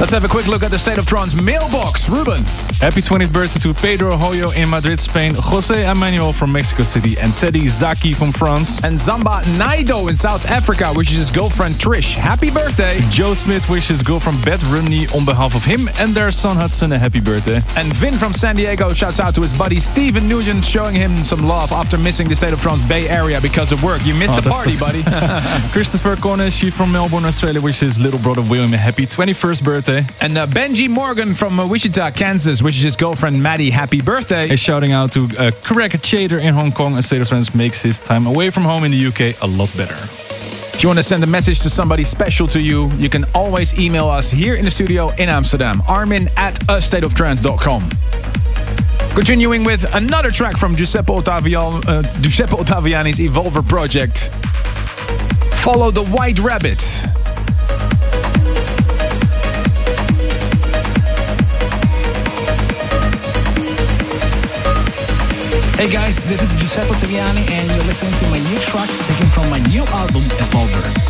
Let's have a quick look at the State of Trance mailbox. Ruben. Happy twentieth birthday to Pedro Hoyo in Madrid, Spain. Jose Emmanuel from Mexico City. And Teddy Zaki from France. And Zamba Naido in South Africa wishes his girlfriend Trish happy birthday. Joe Smith wishes girlfriend Beth Rumney on behalf of him and their son Hudson a happy birthday. And Vin from San Diego shouts out to his buddy Steven Nguyen, showing him some love after missing the State of Trance Bay Area because of work. You missed oh, the party, sucks. buddy. Christopher Corneshi from Melbourne, Australia wishes little brother William a happy twenty-first birthday. And uh, Benji Morgan from uh, Wichita, Kansas, wishes his girlfriend Maddie happy birthday. Is shouting out to uh, Craig Chater in Hong Kong. A State of Trance makes his time away from home in the U K a lot better. If you want to send a message to somebody special to you, you can always email us here in the studio in Amsterdam. Armin at a state of trance dot com. Continuing with another track from Giuseppe, Ottavian, uh, Giuseppe Ottaviani's Evolver project. Follow the White Rabbit. Hey guys, this is Giuseppe Ottaviani and you're listening to my new track taken from my new album, Evolver.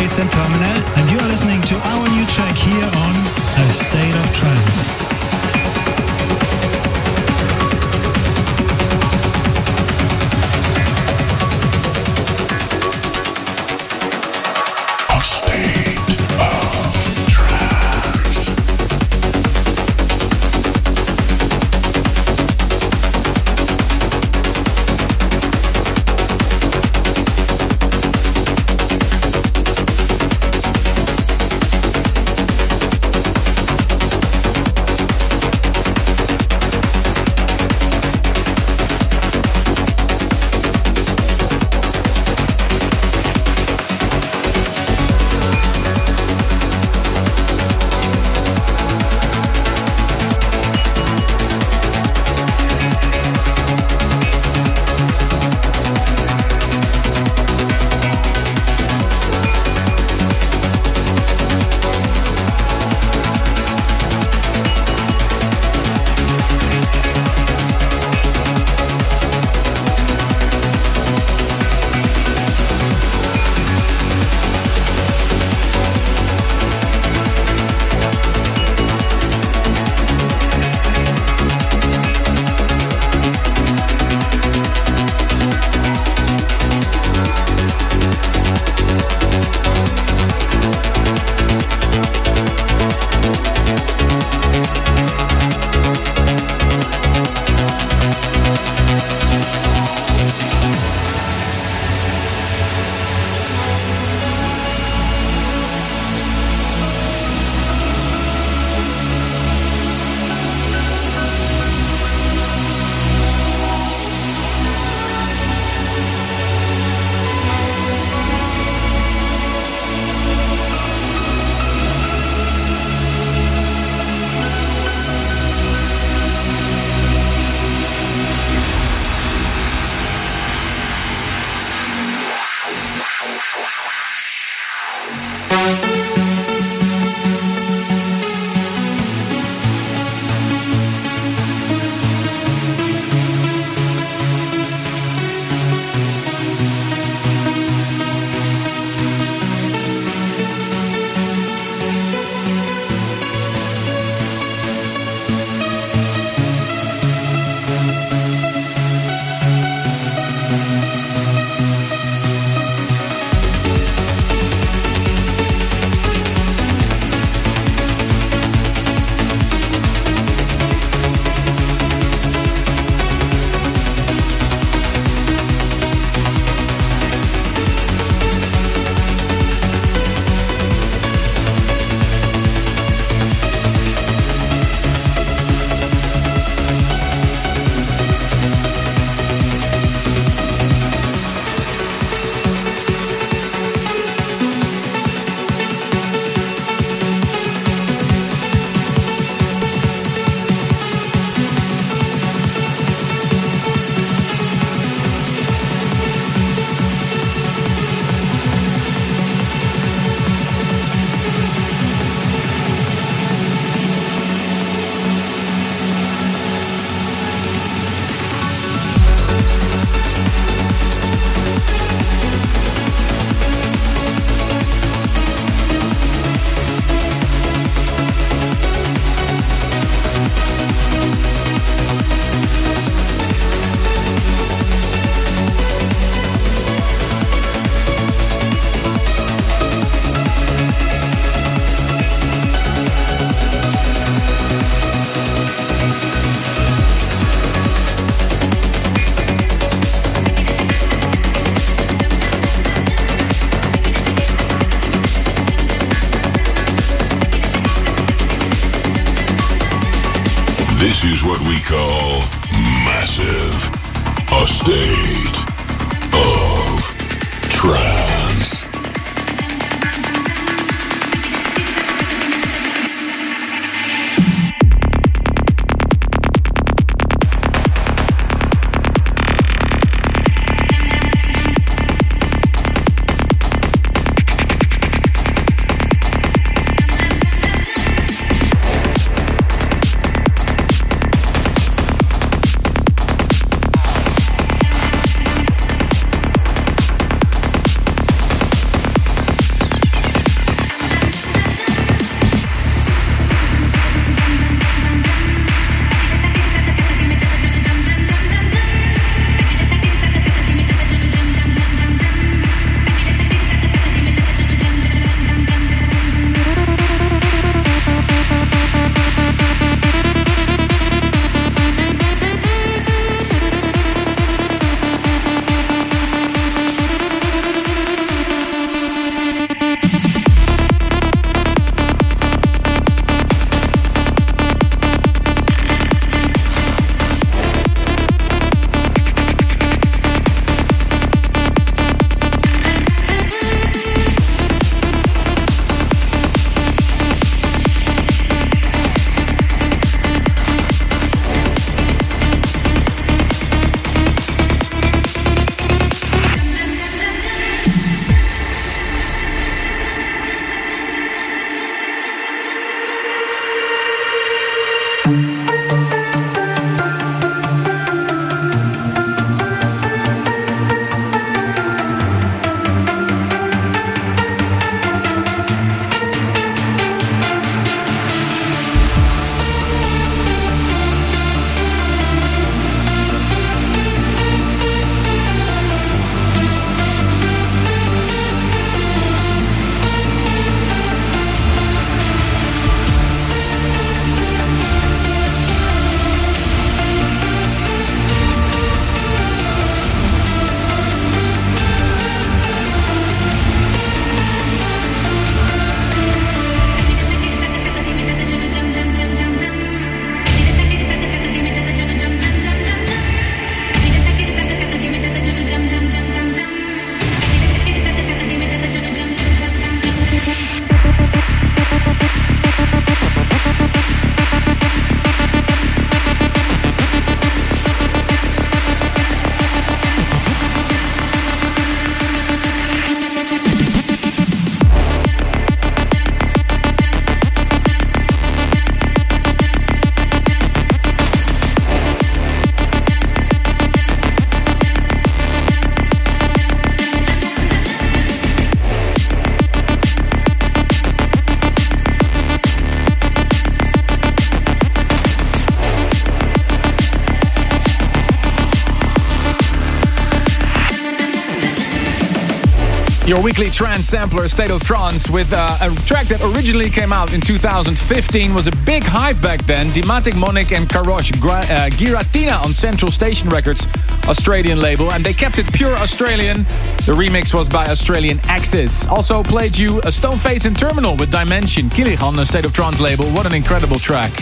Basin Terminal, and you are listening to our new track here on A State of Trance. Your weekly trance sampler, State of Trance, with uh, a track that originally came out in two thousand fifteen, was a big hype back then. Dimatic Monic and Karosh Gra- uh, Giratina on Central Station Records, Australian label, and they kept it pure Australian. The remix was by Australian Axis. Also played you a Stoneface and Terminal with Dimension, Kilig on the State of Trance label. What an incredible track.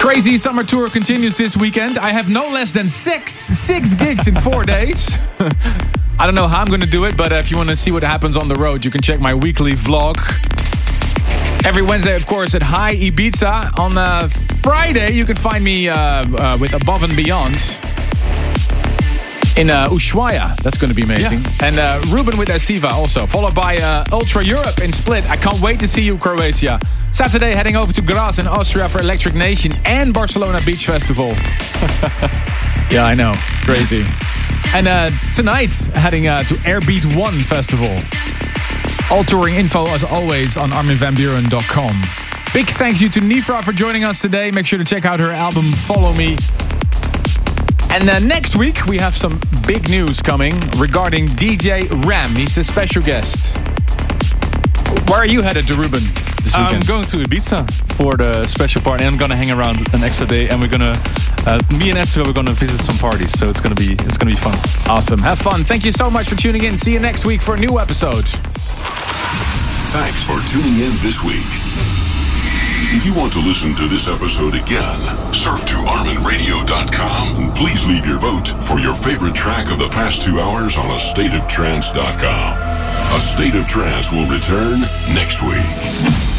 Crazy Summer Tour continues this weekend. I have no less than six, six gigs in four days. I don't know how I'm going to do it, but if you want to see what happens on the road, you can check my weekly vlog. Every Wednesday, of course, at High Ibiza. On uh, Friday, you can find me uh, uh, with Above and Beyond in uh, Ushuaia. That's going to be amazing. Yeah. And uh, Ruben with Estiva also, followed by uh, Ultra Europe in Split. I can't wait to see you, Croatia. Saturday, heading over to Graz in Austria for Electric Nation and Barcelona Beach Festival. Yeah, I know. Crazy. And uh, tonight, heading uh, to Airbeat One Festival. All touring info, as always, on armin van buuren dot com. Big thank you to Nifra for joining us today. Make sure to check out her album, Follow Me. And uh, next week, we have some big news coming regarding D J Ram. He's the special guest. Where are you headed to, Ruben? I'm going to Ibiza for the special party, and I'm going to hang around an extra day, and we're going to, uh, me and Esther, we're going to visit some parties, so it's going to be it's going to be fun. Awesome. Have fun. Thank you so much for tuning in. See you next week for a new episode. Thanks for tuning in this week. If you want to listen to this episode again, surf to armin radio dot com and please leave your vote for your favorite track of the past two hours on a state of trance dot com. A State of Trance will return next week.